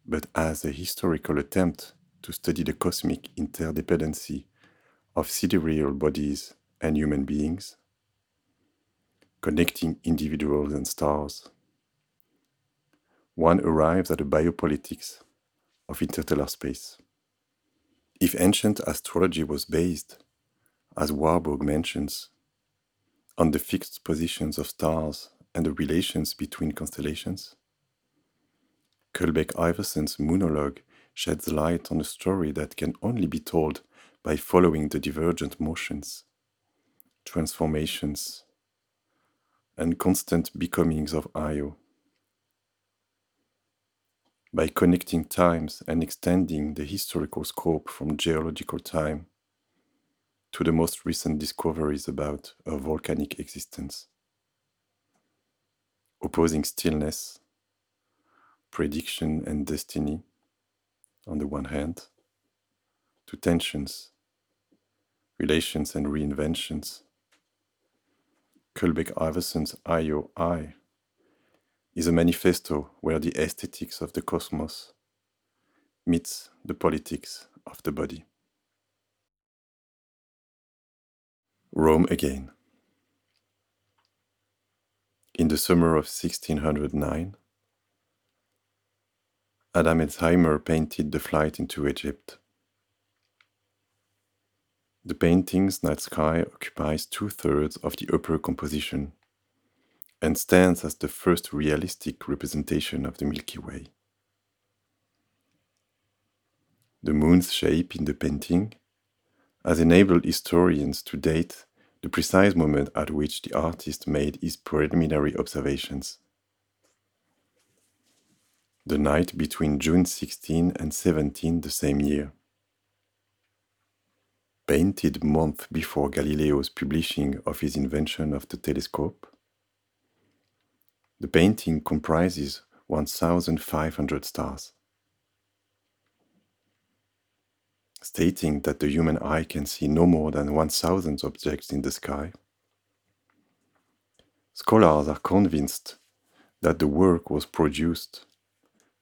but as a historical attempt to study the cosmic interdependency of sidereal bodies and human beings, connecting individuals and stars, one arrives at a biopolitics of interstellar space. If ancient astrology was based, as Warburg mentions, on the fixed positions of stars and the relations between constellations, Kølbæk Iversen's monologue sheds light on a story that can only be told by following the divergent motions, transformations, and constant becomings of Io. By connecting times and extending the historical scope from geological time to the most recent discoveries about a volcanic existence. Opposing stillness, prediction and destiny, on the one hand, to tensions, relations and reinventions, Kølbæk Iversen's Io I is a manifesto where the aesthetics of the cosmos meets the politics of the body. Rome again. In the summer of 1609, Adam Etsheimer painted the flight into Egypt. The painting's night sky occupies 2/3 of the upper composition and stands as the first realistic representation of the Milky Way. The moon's shape in the painting has enabled historians to date the precise moment at which the artist made his preliminary observations. The night between June 16 and 17 the same year. Painted months before Galileo's publishing of his invention of the telescope, the painting comprises 1,500 stars, stating that the human eye can see no more than 1,000 objects in the sky. Scholars are convinced that the work was produced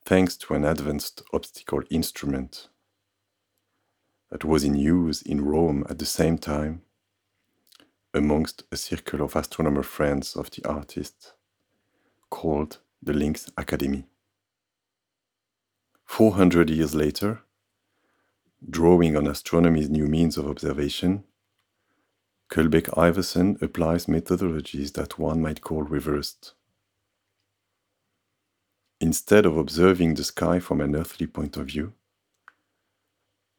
thanks to an advanced optical instrument that was in use in Rome at the same time amongst a circle of astronomer friends of the artist, called the Lynx Academy. 400 years later, drawing on astronomy's new means of observation, Kølbæk Iversen applies methodologies that one might call reversed. Instead of observing the sky from an earthly point of view,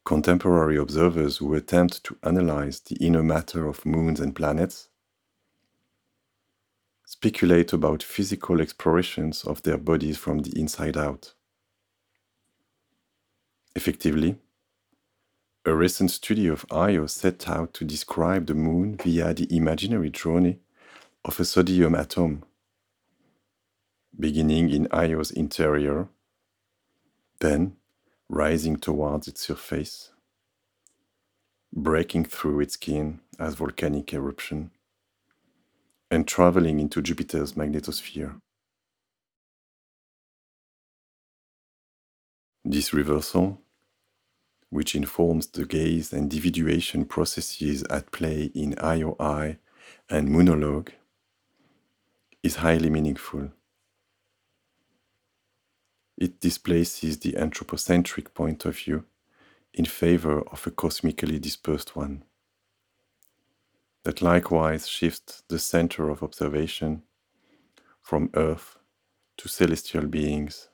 contemporary observers who attempt to analyze the inner matter of moons and planets speculate about physical explorations of their bodies from the inside out. Effectively, a recent study of Io set out to describe the moon via the imaginary journey of a sodium atom, beginning in Io's interior, then rising towards its surface, breaking through its skin as volcanic eruption, and traveling into Jupiter's magnetosphere. This reversal, which informs the gaze and individuation processes at play in IOI and monologue, is highly meaningful. It displaces the anthropocentric point of view in favor of a cosmically dispersed one. That likewise shifts the center of observation from Earth to celestial beings,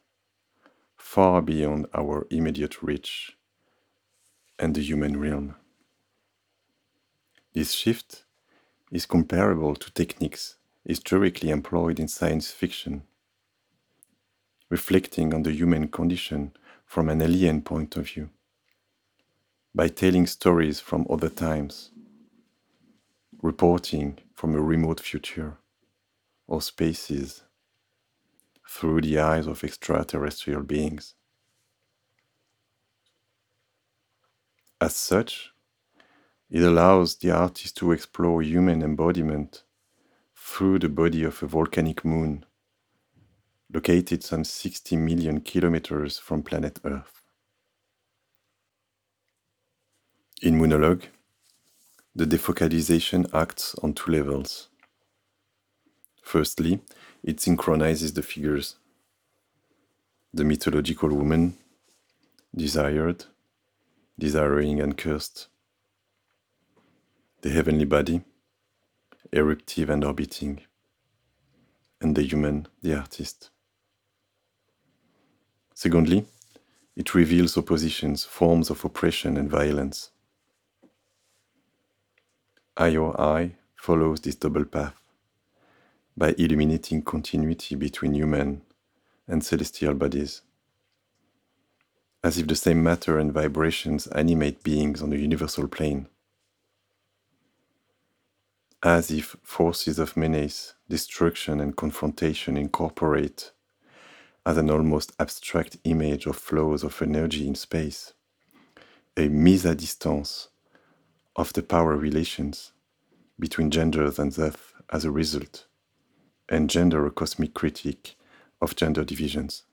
far beyond our immediate reach and the human realm. This shift is comparable to techniques historically employed in science fiction, reflecting on the human condition from an alien point of view, by telling stories from other times, reporting from a remote future or spaces through the eyes of extraterrestrial beings. As such, it allows the artist to explore human embodiment through the body of a volcanic moon, located some 60 million kilometers from planet Earth. In monologue, the defocalization acts on two levels. Firstly, it synchronizes the figures. The mythological woman, desired, desiring and cursed. The heavenly body, eruptive and orbiting. And the human, the artist. Secondly, it reveals oppositions, forms of oppression and violence. IOI follows this double path by illuminating continuity between human and celestial bodies, as if the same matter and vibrations animate beings on the universal plane, as if forces of menace, destruction and confrontation incorporate as an almost abstract image of flows of energy in space, a mise à distance of the power relations between genders and Earth as a result, and gender a cosmic critique of gender divisions.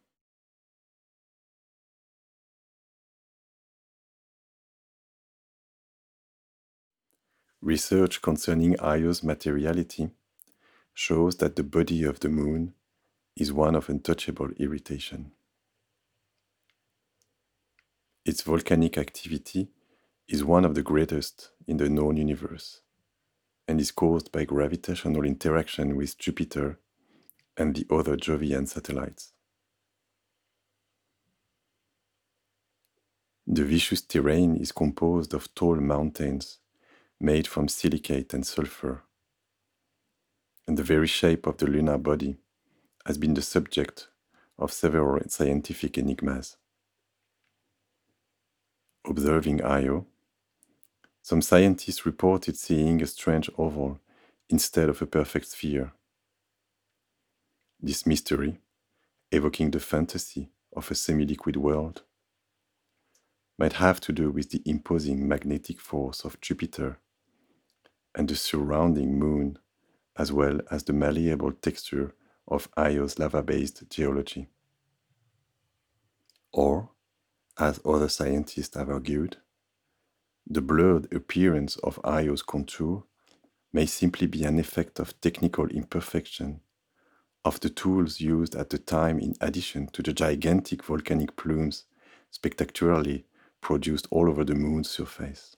Research concerning Io's materiality shows that the body of the moon is one of untouchable irritation. Its volcanic activity is one of the greatest in the known universe, and is caused by gravitational interaction with Jupiter and the other Jovian satellites. The viscous terrain is composed of tall mountains made from silicate and sulfur, and the very shape of the lunar body has been the subject of several scientific enigmas. Observing Io, some scientists reported seeing a strange oval instead of a perfect sphere. This mystery, evoking the fantasy of a semi-liquid world, might have to do with the imposing magnetic force of Jupiter and the surrounding moon, as well as the malleable texture of Io's lava-based geology. Or, as other scientists have argued, the blurred appearance of Io's contour may simply be an effect of technical imperfection of the tools used at the time, in addition to the gigantic volcanic plumes spectacularly produced all over the moon's surface.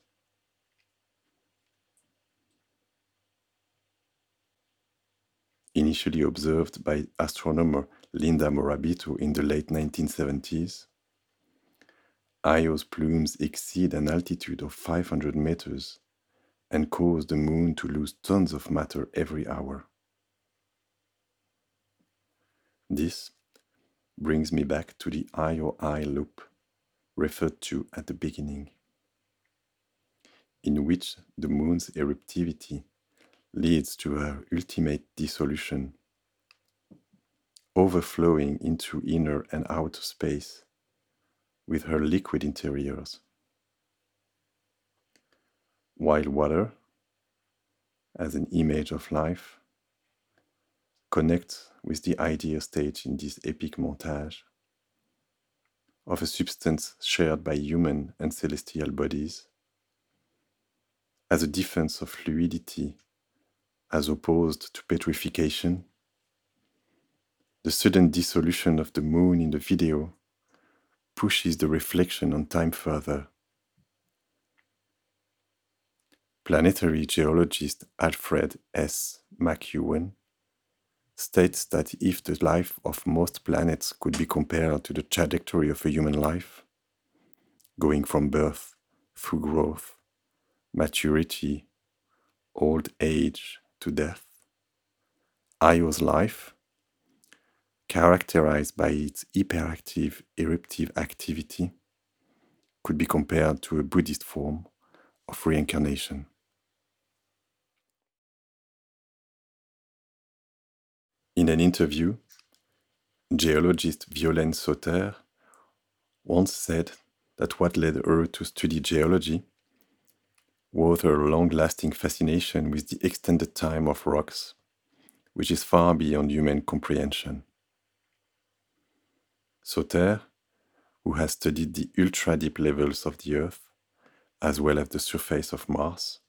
Initially observed by astronomer Linda Morabito in the late 1970s. Io's plumes exceed an altitude of 500 meters and cause the moon to lose tons of matter every hour. This brings me back to the Io-I loop, referred to at the beginning, in which the moon's eruptivity leads to her ultimate dissolution, overflowing into inner and outer space with her liquid interiors, while water, as an image of life, connects with the idea stage in this epic montage of a substance shared by human and celestial bodies, as a defense of fluidity as opposed to petrification. The sudden dissolution of the moon in the video pushes the reflection on time further. Planetary geologist Alfred S. McEwen states that if the life of most planets could be compared to the trajectory of a human life, going from birth through growth, maturity, old age to death, Io's life, characterized by its hyperactive eruptive activity, could be compared to a Buddhist form of reincarnation. In an interview, geologist Violaine Sauter once said that what led her to study geology was her long-lasting fascination with the extended time of rocks, which is far beyond human comprehension. Sauter, who has studied the ultra-deep levels of the Earth, as well as the surface of Mars,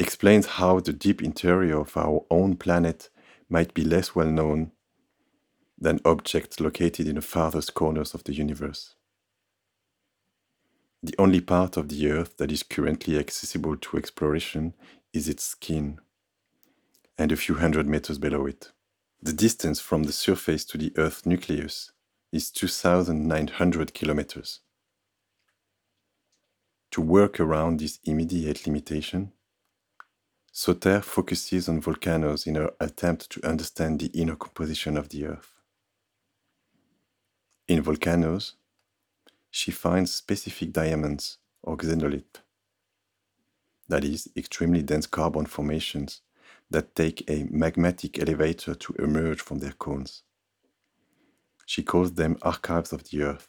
explains how the deep interior of our own planet might be less well known than objects located in the farthest corners of the universe. The only part of the Earth that is currently accessible to exploration is its skin, and a few hundred meters below it. The distance from the surface to the Earth's nucleus is 2,900 kilometers. To work around this immediate limitation, Sauter focuses on volcanoes in her attempt to understand the inner composition of the Earth. In volcanoes, she finds specific diamonds or xenolite, that is, extremely dense carbon formations that take a magmatic elevator to emerge from their cones. She calls them archives of the Earth,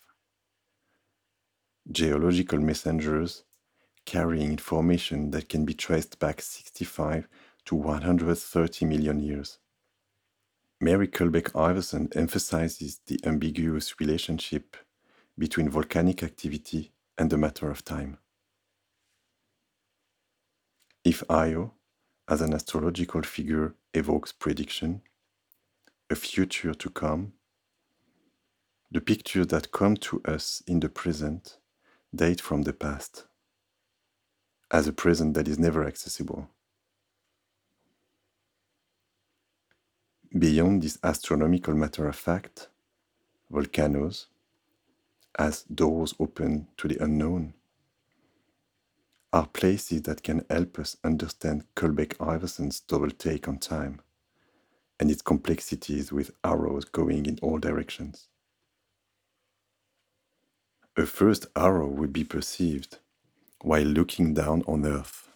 geological messengers carrying information that can be traced back 65 to 130 million years. Marie Kølbæk Iversen emphasizes the ambiguous relationship between volcanic activity and the matter of time. If Io, as an astrological figure, evokes prediction, a future to come, the pictures that come to us in the present date from the past, as a present that is never accessible. Beyond this astronomical matter of fact, volcanoes, as doors open to the unknown, are places that can help us understand Kølbæk Iversen's double take on time and its complexities with arrows going in all directions. A first arrow would be perceived while looking down on Earth.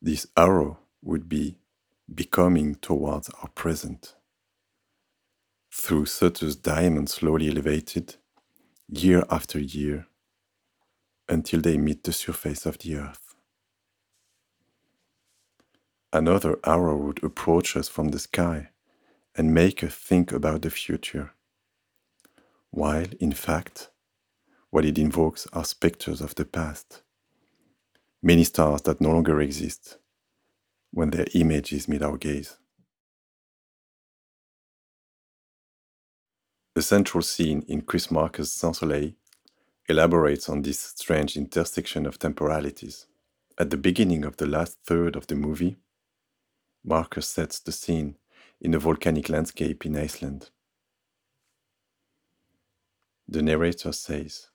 This arrow would be becoming towards our present. Through Sauter's diamond slowly elevated, year after year, until they meet the surface of the Earth. Another arrow would approach us from the sky and make us think about the future, while, in fact, what it invokes are specters of the past, many stars that no longer exist when their images meet our gaze. The central scene in Chris Marker's Saint-Soleil elaborates on this strange intersection of temporalities. At the beginning of the last third of the movie, Marker sets the scene in a volcanic landscape in Iceland. The narrator says,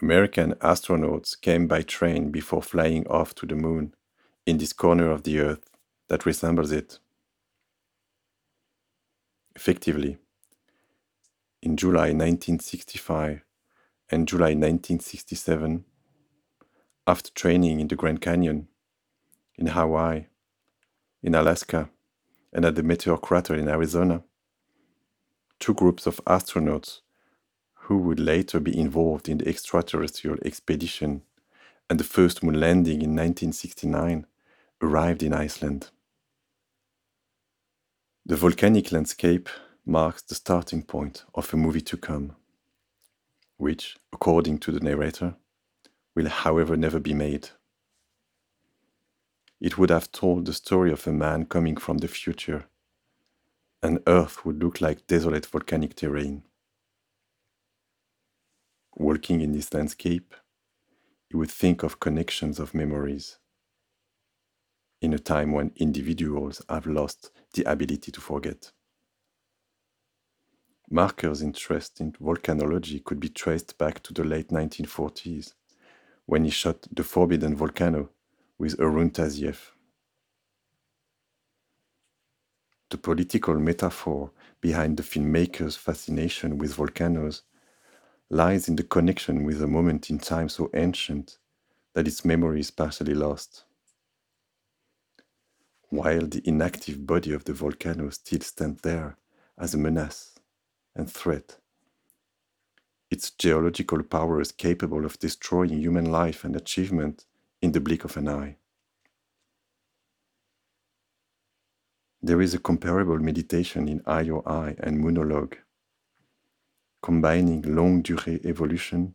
American astronauts came by train before flying off to the moon in this corner of the Earth that resembles it. Effectively, in July 1965 and July 1967, after training in the Grand Canyon, in Hawaii, in Alaska, and at the Meteor Crater in Arizona, two groups of astronauts who would later be involved in the extraterrestrial expedition and the first moon landing in 1969 arrived in Iceland. The volcanic landscape marks the starting point of a movie to come, which, according to the narrator, will however never be made. It would have told the story of a man coming from the future, and Earth would look like desolate volcanic terrain. Walking in this landscape, you would think of connections of memories, in a time when individuals have lost the ability to forget. Marker's interest in volcanology could be traced back to the late 1940s, when he shot The Forbidden Volcano with Arun Taziev. The political metaphor behind the filmmaker's fascination with volcanoes lies in the connection with a moment in time so ancient that its memory is partially lost. While the inactive body of the volcano still stands there as a menace and threat, its geological power is capable of destroying human life and achievement in the blink of an eye. There is a comparable meditation in Io and Monologue, combining long-durée evolution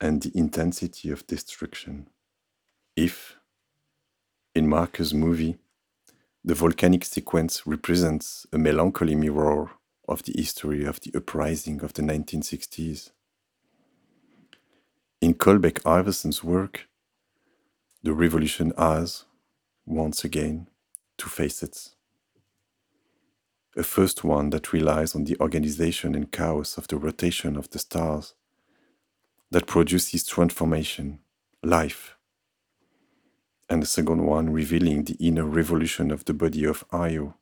and the intensity of destruction. If, in Marker's movie, the volcanic sequence represents a melancholy mirror of the history of the uprising of the 1960s, in Kølbæk Iversen's work, the revolution has, once again, two facets. A first one that relies on the organization and chaos of the rotation of the stars that produces transformation, life. And the second one revealing the inner revolution of the body of Io,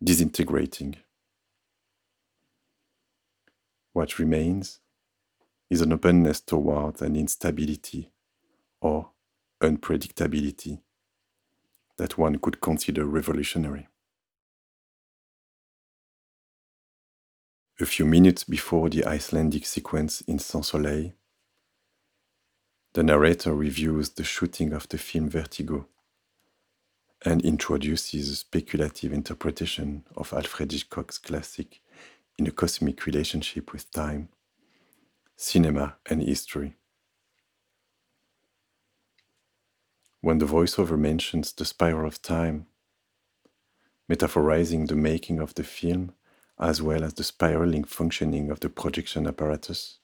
disintegrating. What remains is an openness towards an instability or unpredictability that one could consider revolutionary. A few minutes before the Icelandic sequence in Saint-Soleil, the narrator reviews the shooting of the film Vertigo and introduces a speculative interpretation of Alfred Hitchcock's classic in a cosmic relationship with time, cinema, and history. When the voiceover mentions the spiral of time, metaphorizing the making of the film, as well as the spiraling functioning of the projection apparatus,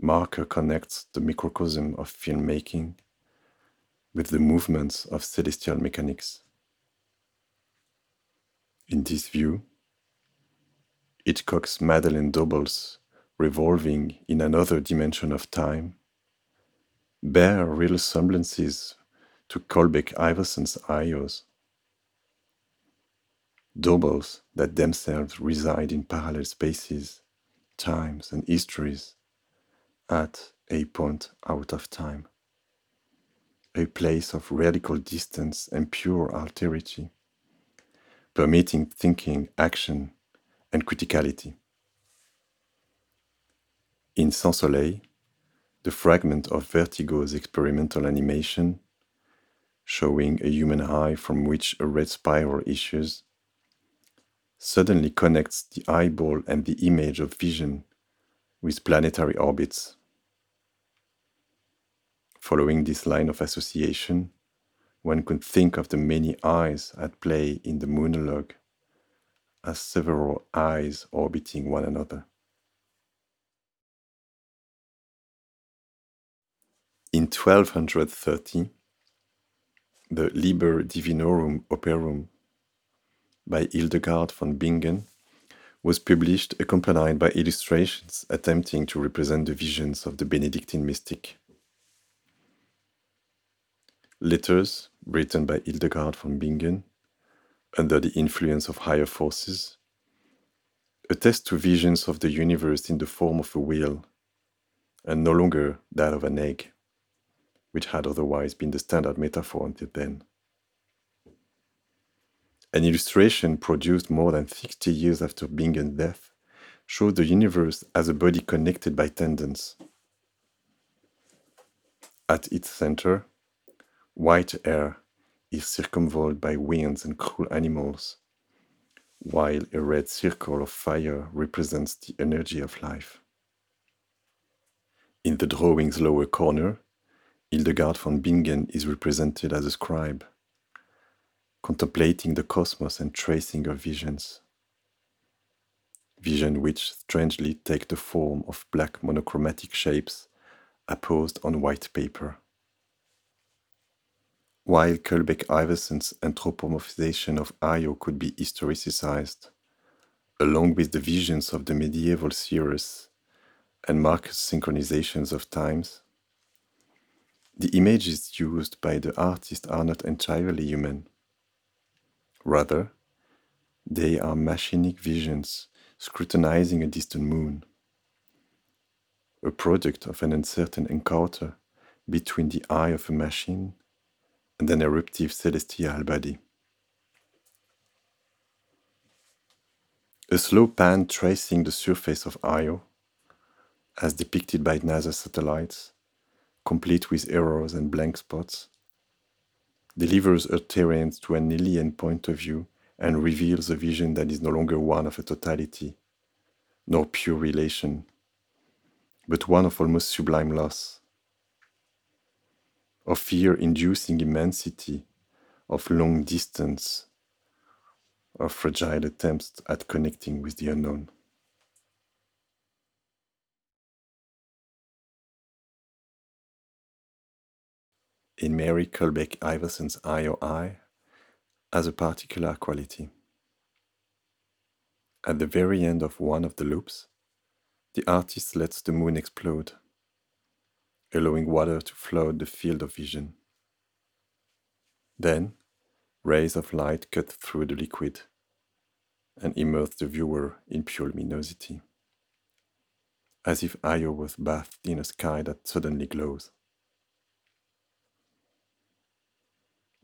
Marker connects the microcosm of filmmaking with the movements of celestial mechanics. In this view, Hitchcock's Madeleine doubles, revolving in another dimension of time, bear real semblances to Kølbæk Iversen's Ios. Doubles that themselves reside in parallel spaces, times, and histories at a point out of time, a place of radical distance and pure alterity, permitting thinking, action, and criticality. In Saint-Soleil, the fragment of Vertigo's experimental animation, showing a human eye from which a red spiral issues, suddenly connects the eyeball and the image of vision with planetary orbits. Following this line of association, one could think of the many eyes at play in the monologue as several eyes orbiting one another. In 1230, the Liber Divinorum Operum by Hildegard von Bingen was published, accompanied by illustrations attempting to represent the visions of the Benedictine mystic. Letters written by Hildegard von Bingen, under the influence of higher forces, attest to visions of the universe in the form of a wheel, and no longer that of an egg, which had otherwise been the standard metaphor until then. An illustration produced more than 60 years after Bingen's death showed the universe as a body connected by tendons. At its center, white air is circumvolved by winds and cruel animals, while a red circle of fire represents the energy of life. In the drawing's lower corner, Hildegard von Bingen is represented as a scribe, contemplating the cosmos and tracing her visions. Visions which strangely take the form of black monochromatic shapes apposed on white paper. While Kølbæk Iversen's anthropomorphization of Io could be historicized, along with the visions of the medieval seers and Marker's synchronizations of times, the images used by the artist are not entirely human. Rather, they are machinic visions scrutinizing a distant moon, a product of an uncertain encounter between the eye of a machine and an eruptive celestial body. A slow pan tracing the surface of Io, as depicted by NASA satellites, complete with errors and blank spots, delivers a terrain to an alien point of view and reveals a vision that is no longer one of a totality, nor pure relation, but one of almost sublime loss, of fear-inducing immensity, of long distance, of fragile attempts at connecting with the unknown. In Marie Kølbæk Iversen's IOI as a particular quality. At the very end of one of the loops, the artist lets the moon explode, allowing water to flood the field of vision. Then, rays of light cut through the liquid and immerse the viewer in pure luminosity, as if Io was bathed in a sky that suddenly glows.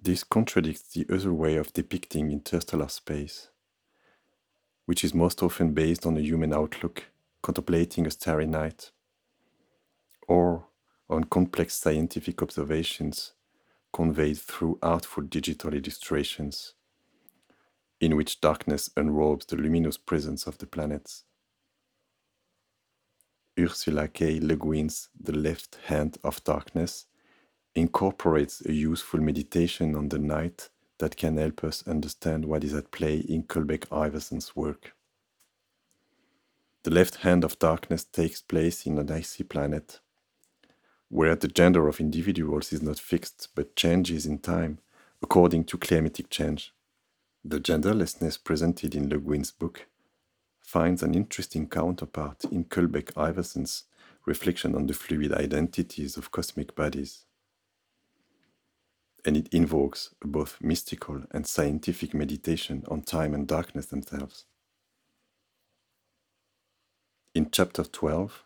This contradicts the other way of depicting interstellar space, which is most often based on a human outlook, contemplating a starry night, or on complex scientific observations conveyed through artful digital illustrations, in which darkness unrobes the luminous presence of the planets. Ursula K. Le Guin's The Left Hand of Darkness incorporates a useful meditation on the night that can help us understand what is at play in Kølbæk Iversen's work. The Left Hand of Darkness takes place in an icy planet, where the gender of individuals is not fixed but changes in time according to climatic change. The genderlessness presented in Le Guin's book finds an interesting counterpart in Kølbæk Iversen's reflection on the fluid identities of cosmic bodies, and it invokes both mystical and scientific meditation on time and darkness themselves. In chapter 12,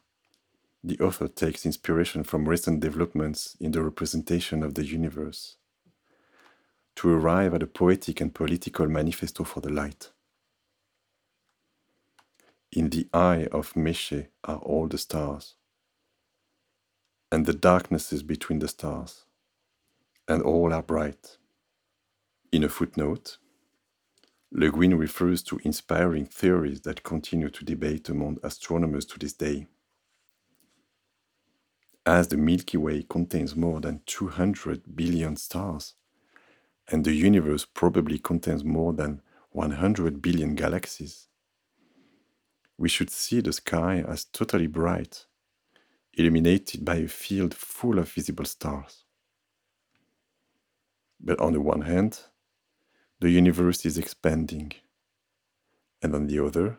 the author takes inspiration from recent developments in the representation of the universe to arrive at a poetic and political manifesto for the light. In the eye of Meshe are all the stars, and the darkness is between the stars, and all are bright. In a footnote, Le Guin refers to inspiring theories that continue to debate among astronomers to this day. As the Milky Way contains more than 200 billion stars, and the universe probably contains more than 100 billion galaxies, we should see the sky as totally bright, illuminated by a field full of visible stars. But on the one hand, the universe is expanding, and on the other,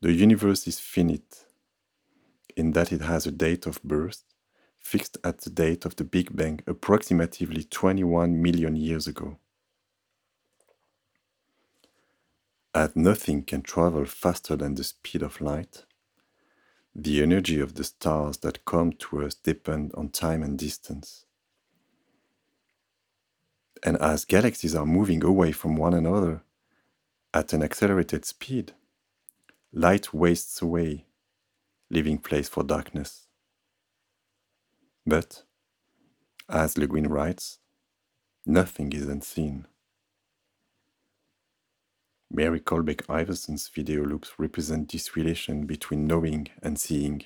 the universe is finite, in that it has a date of birth fixed at the date of the Big Bang approximately 21 million years ago. As nothing can travel faster than the speed of light, the energy of the stars that come to us depend on time and distance. And as galaxies are moving away from one another at an accelerated speed, light wastes away, leaving place for darkness. But, as Le Guin writes, nothing is unseen. Marie Kølbæk Iversen's video looks represent this relation between knowing and seeing.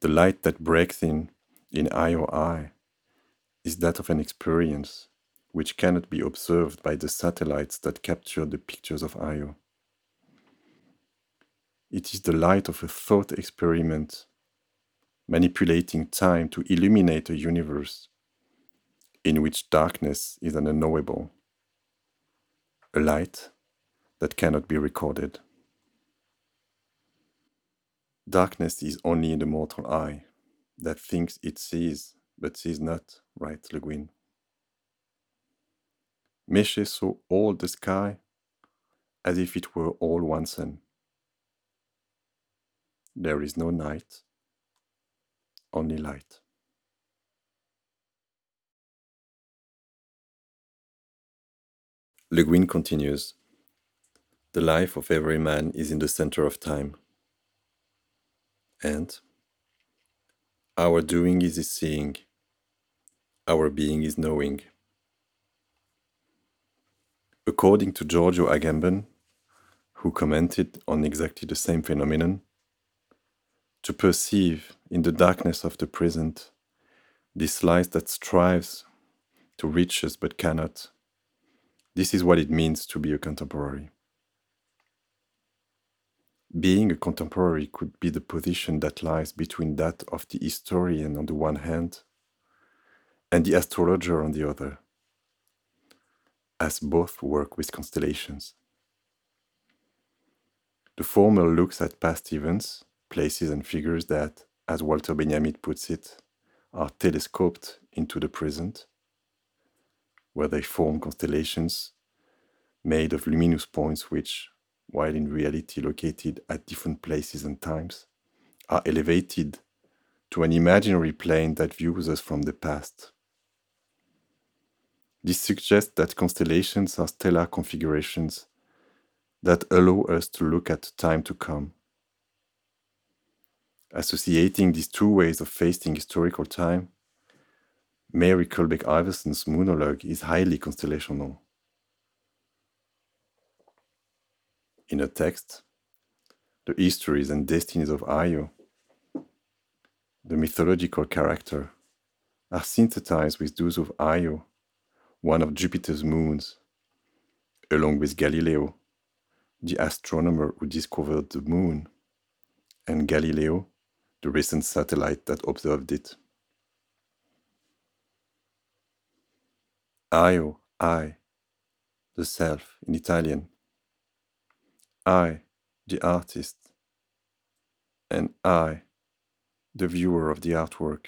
The light that breaks in Io eye is that of an experience which cannot be observed by the satellites that capture the pictures of Io. It is the light of a thought experiment, manipulating time to illuminate a universe in which darkness is an unknowable. A light that cannot be recorded. Darkness is only in the mortal eye that thinks it sees, but sees not, writes Le Guin. Meche saw all the sky as if it were all one sun. There is no night, only light. Le Guin continues, the life of every man is in the center of time. And our doing is his seeing, our being is knowing. According to Giorgio Agamben, who commented on exactly the same phenomenon, to perceive in the darkness of the present this light that strives to reach us but cannot. This is what it means to be a contemporary. Being a contemporary could be the position that lies between that of the historian on the one hand and the astrologer on the other, as both work with constellations. The former looks at past events, places and figures that, as Walter Benjamin puts it, are telescoped into the present, where they form constellations made of luminous points which, while in reality located at different places and times, are elevated to an imaginary plane that views us from the past. This suggests that constellations are stellar configurations that allow us to look at time to come. Associating these two ways of facing historical time, Marie Kølbæk Iversen's monologue is highly constellational. In her text, the histories and destinies of Io, the mythological character, are synthesized with those of Io, one of Jupiter's moons, along with Galileo, the astronomer who discovered the moon, and Galileo, the recent satellite that observed it. Io, I, the self in Italian, I, the artist, and I, the viewer of the artwork.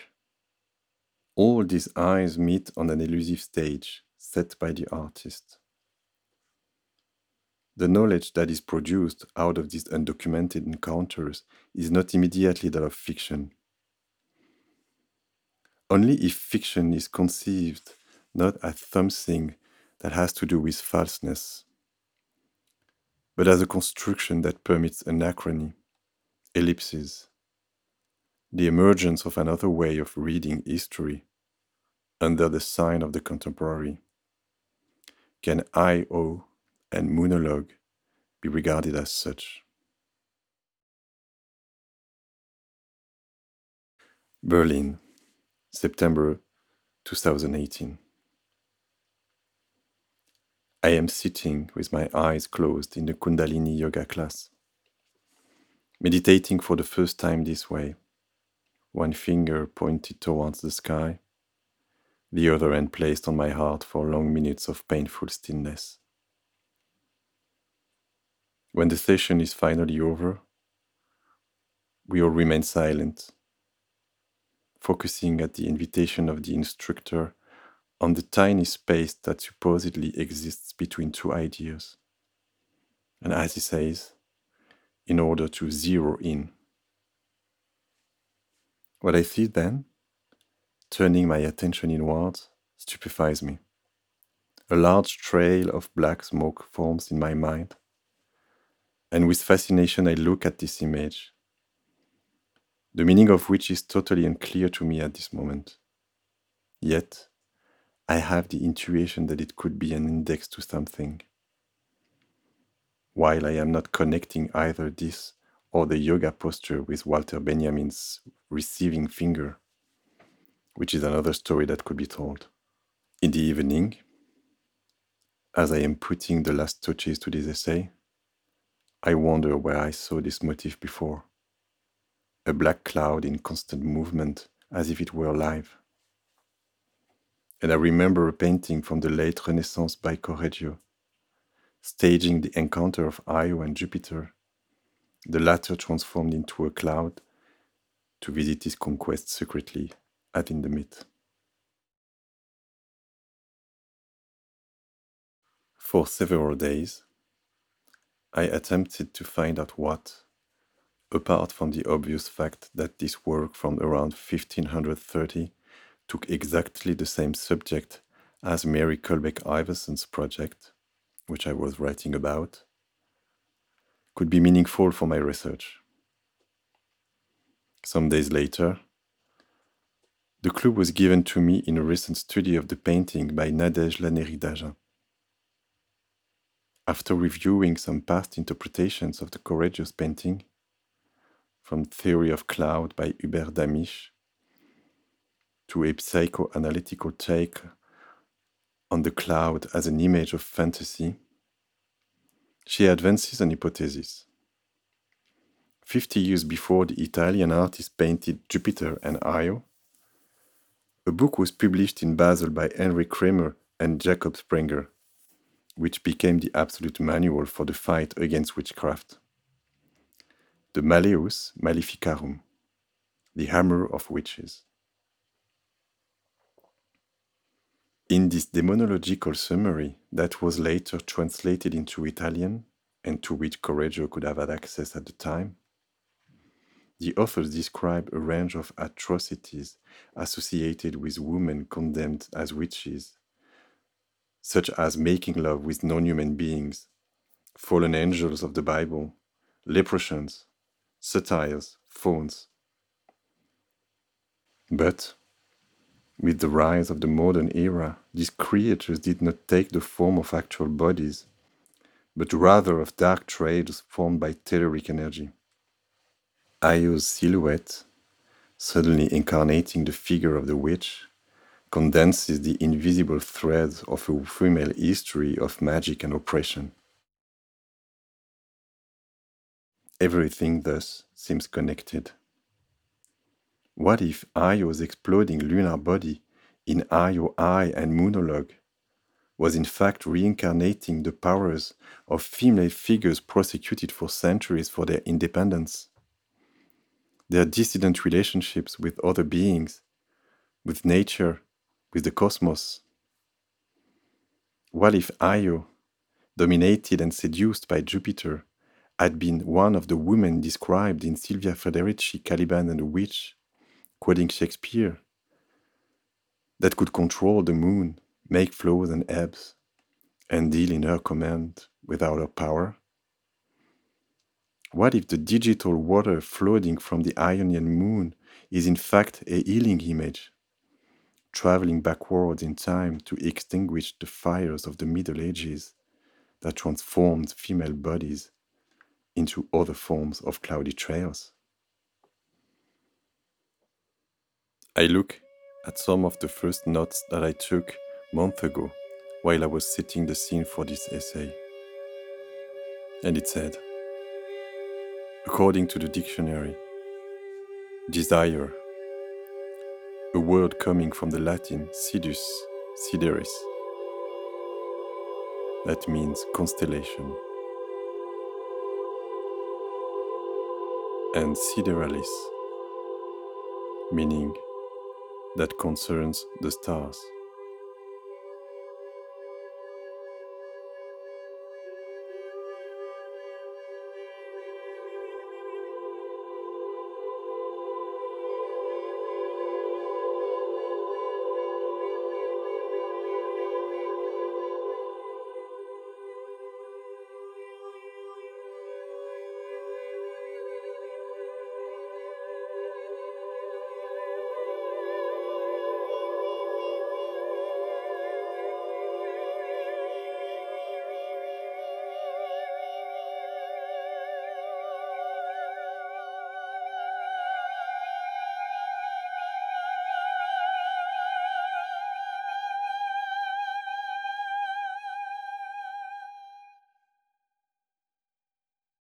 All these I's meet on an elusive stage set by the artist. The knowledge that is produced out of these undocumented encounters is not immediately that of fiction. Only if fiction is conceived not as something that has to do with falseness, but as a construction that permits anachrony, ellipses, the emergence of another way of reading history under the sign of the contemporary. Can I.O. and monologue be regarded as such? Berlin, September 2018. I am sitting with my eyes closed in the Kundalini yoga class, meditating for the first time this way, one finger pointed towards the sky, the other hand placed on my heart for long minutes of painful stillness. When the session is finally over, we all remain silent, focusing at the invitation of the instructor on the tiny space that supposedly exists between two ideas, and as he says, in order to zero in. What I see then, turning my attention inward, stupefies me. A large trail of black smoke forms in my mind, and with fascination I look at this image, the meaning of which is totally unclear to me at this moment. Yet, I have the intuition that it could be an index to something. While I am not connecting either this or the yoga posture with Walter Benjamin's receiving finger, which is another story that could be told. In the evening, as I am putting the last touches to this essay, I wonder where I saw this motif before. A black cloud in constant movement, as if it were alive. And I remember a painting from the late Renaissance by Correggio, staging the encounter of Io and Jupiter, the latter transformed into a cloud to visit his conquest secretly, as in the myth. For several days, I attempted to find out what, apart from the obvious fact that this work from around 1530 took exactly the same subject as Marie Kølbæk Iversen's project, which I was writing about, could be meaningful for my research. Some days later, the clue was given to me in a recent study of the painting by Nadège Laneri-Dagen. After reviewing some past interpretations of the Correggio's painting, from Theory of Cloud by Hubert Damisch, to a psychoanalytical take on the cloud as an image of fantasy, she advances an hypothesis. 50 years before the Italian artist painted Jupiter and Io, a book was published in Basel by Henry Kremer and Jacob Sprenger, which became the absolute manual for the fight against witchcraft. The Malleus Maleficarum, the hammer of witches. In this demonological summary that was later translated into Italian, and to which Correggio could have had access at the time, the authors describe a range of atrocities associated with women condemned as witches, such as making love with non-human beings, fallen angels of the Bible, leprechauns, satyrs, fauns. But with the rise of the modern era, these creatures did not take the form of actual bodies, but rather of dark trails formed by telluric energy. Io's silhouette, suddenly incarnating the figure of the witch, condenses the invisible threads of a female history of magic and oppression. Everything thus seems connected. What if Io's exploding lunar body in Io Eye and Moonologue was in fact reincarnating the powers of female figures prosecuted for centuries for their independence, their dissident relationships with other beings, with nature, with the cosmos? What if Io, dominated and seduced by Jupiter, had been one of the women described in Silvia Federici, Caliban and the Witch, quoting Shakespeare, that could control the moon, make flows and ebbs, and deal in her command without her power? What if the digital water flooding from the Ionian moon is in fact a healing image, traveling backwards in time to extinguish the fires of the Middle Ages that transformed female bodies into other forms of cloudy trails? I look at some of the first notes that I took months ago while I was setting the scene for this essay. And it said, according to the dictionary, desire, a word coming from the Latin sidus, sideris. That means constellation. And sideralis, meaning that concerns the stars.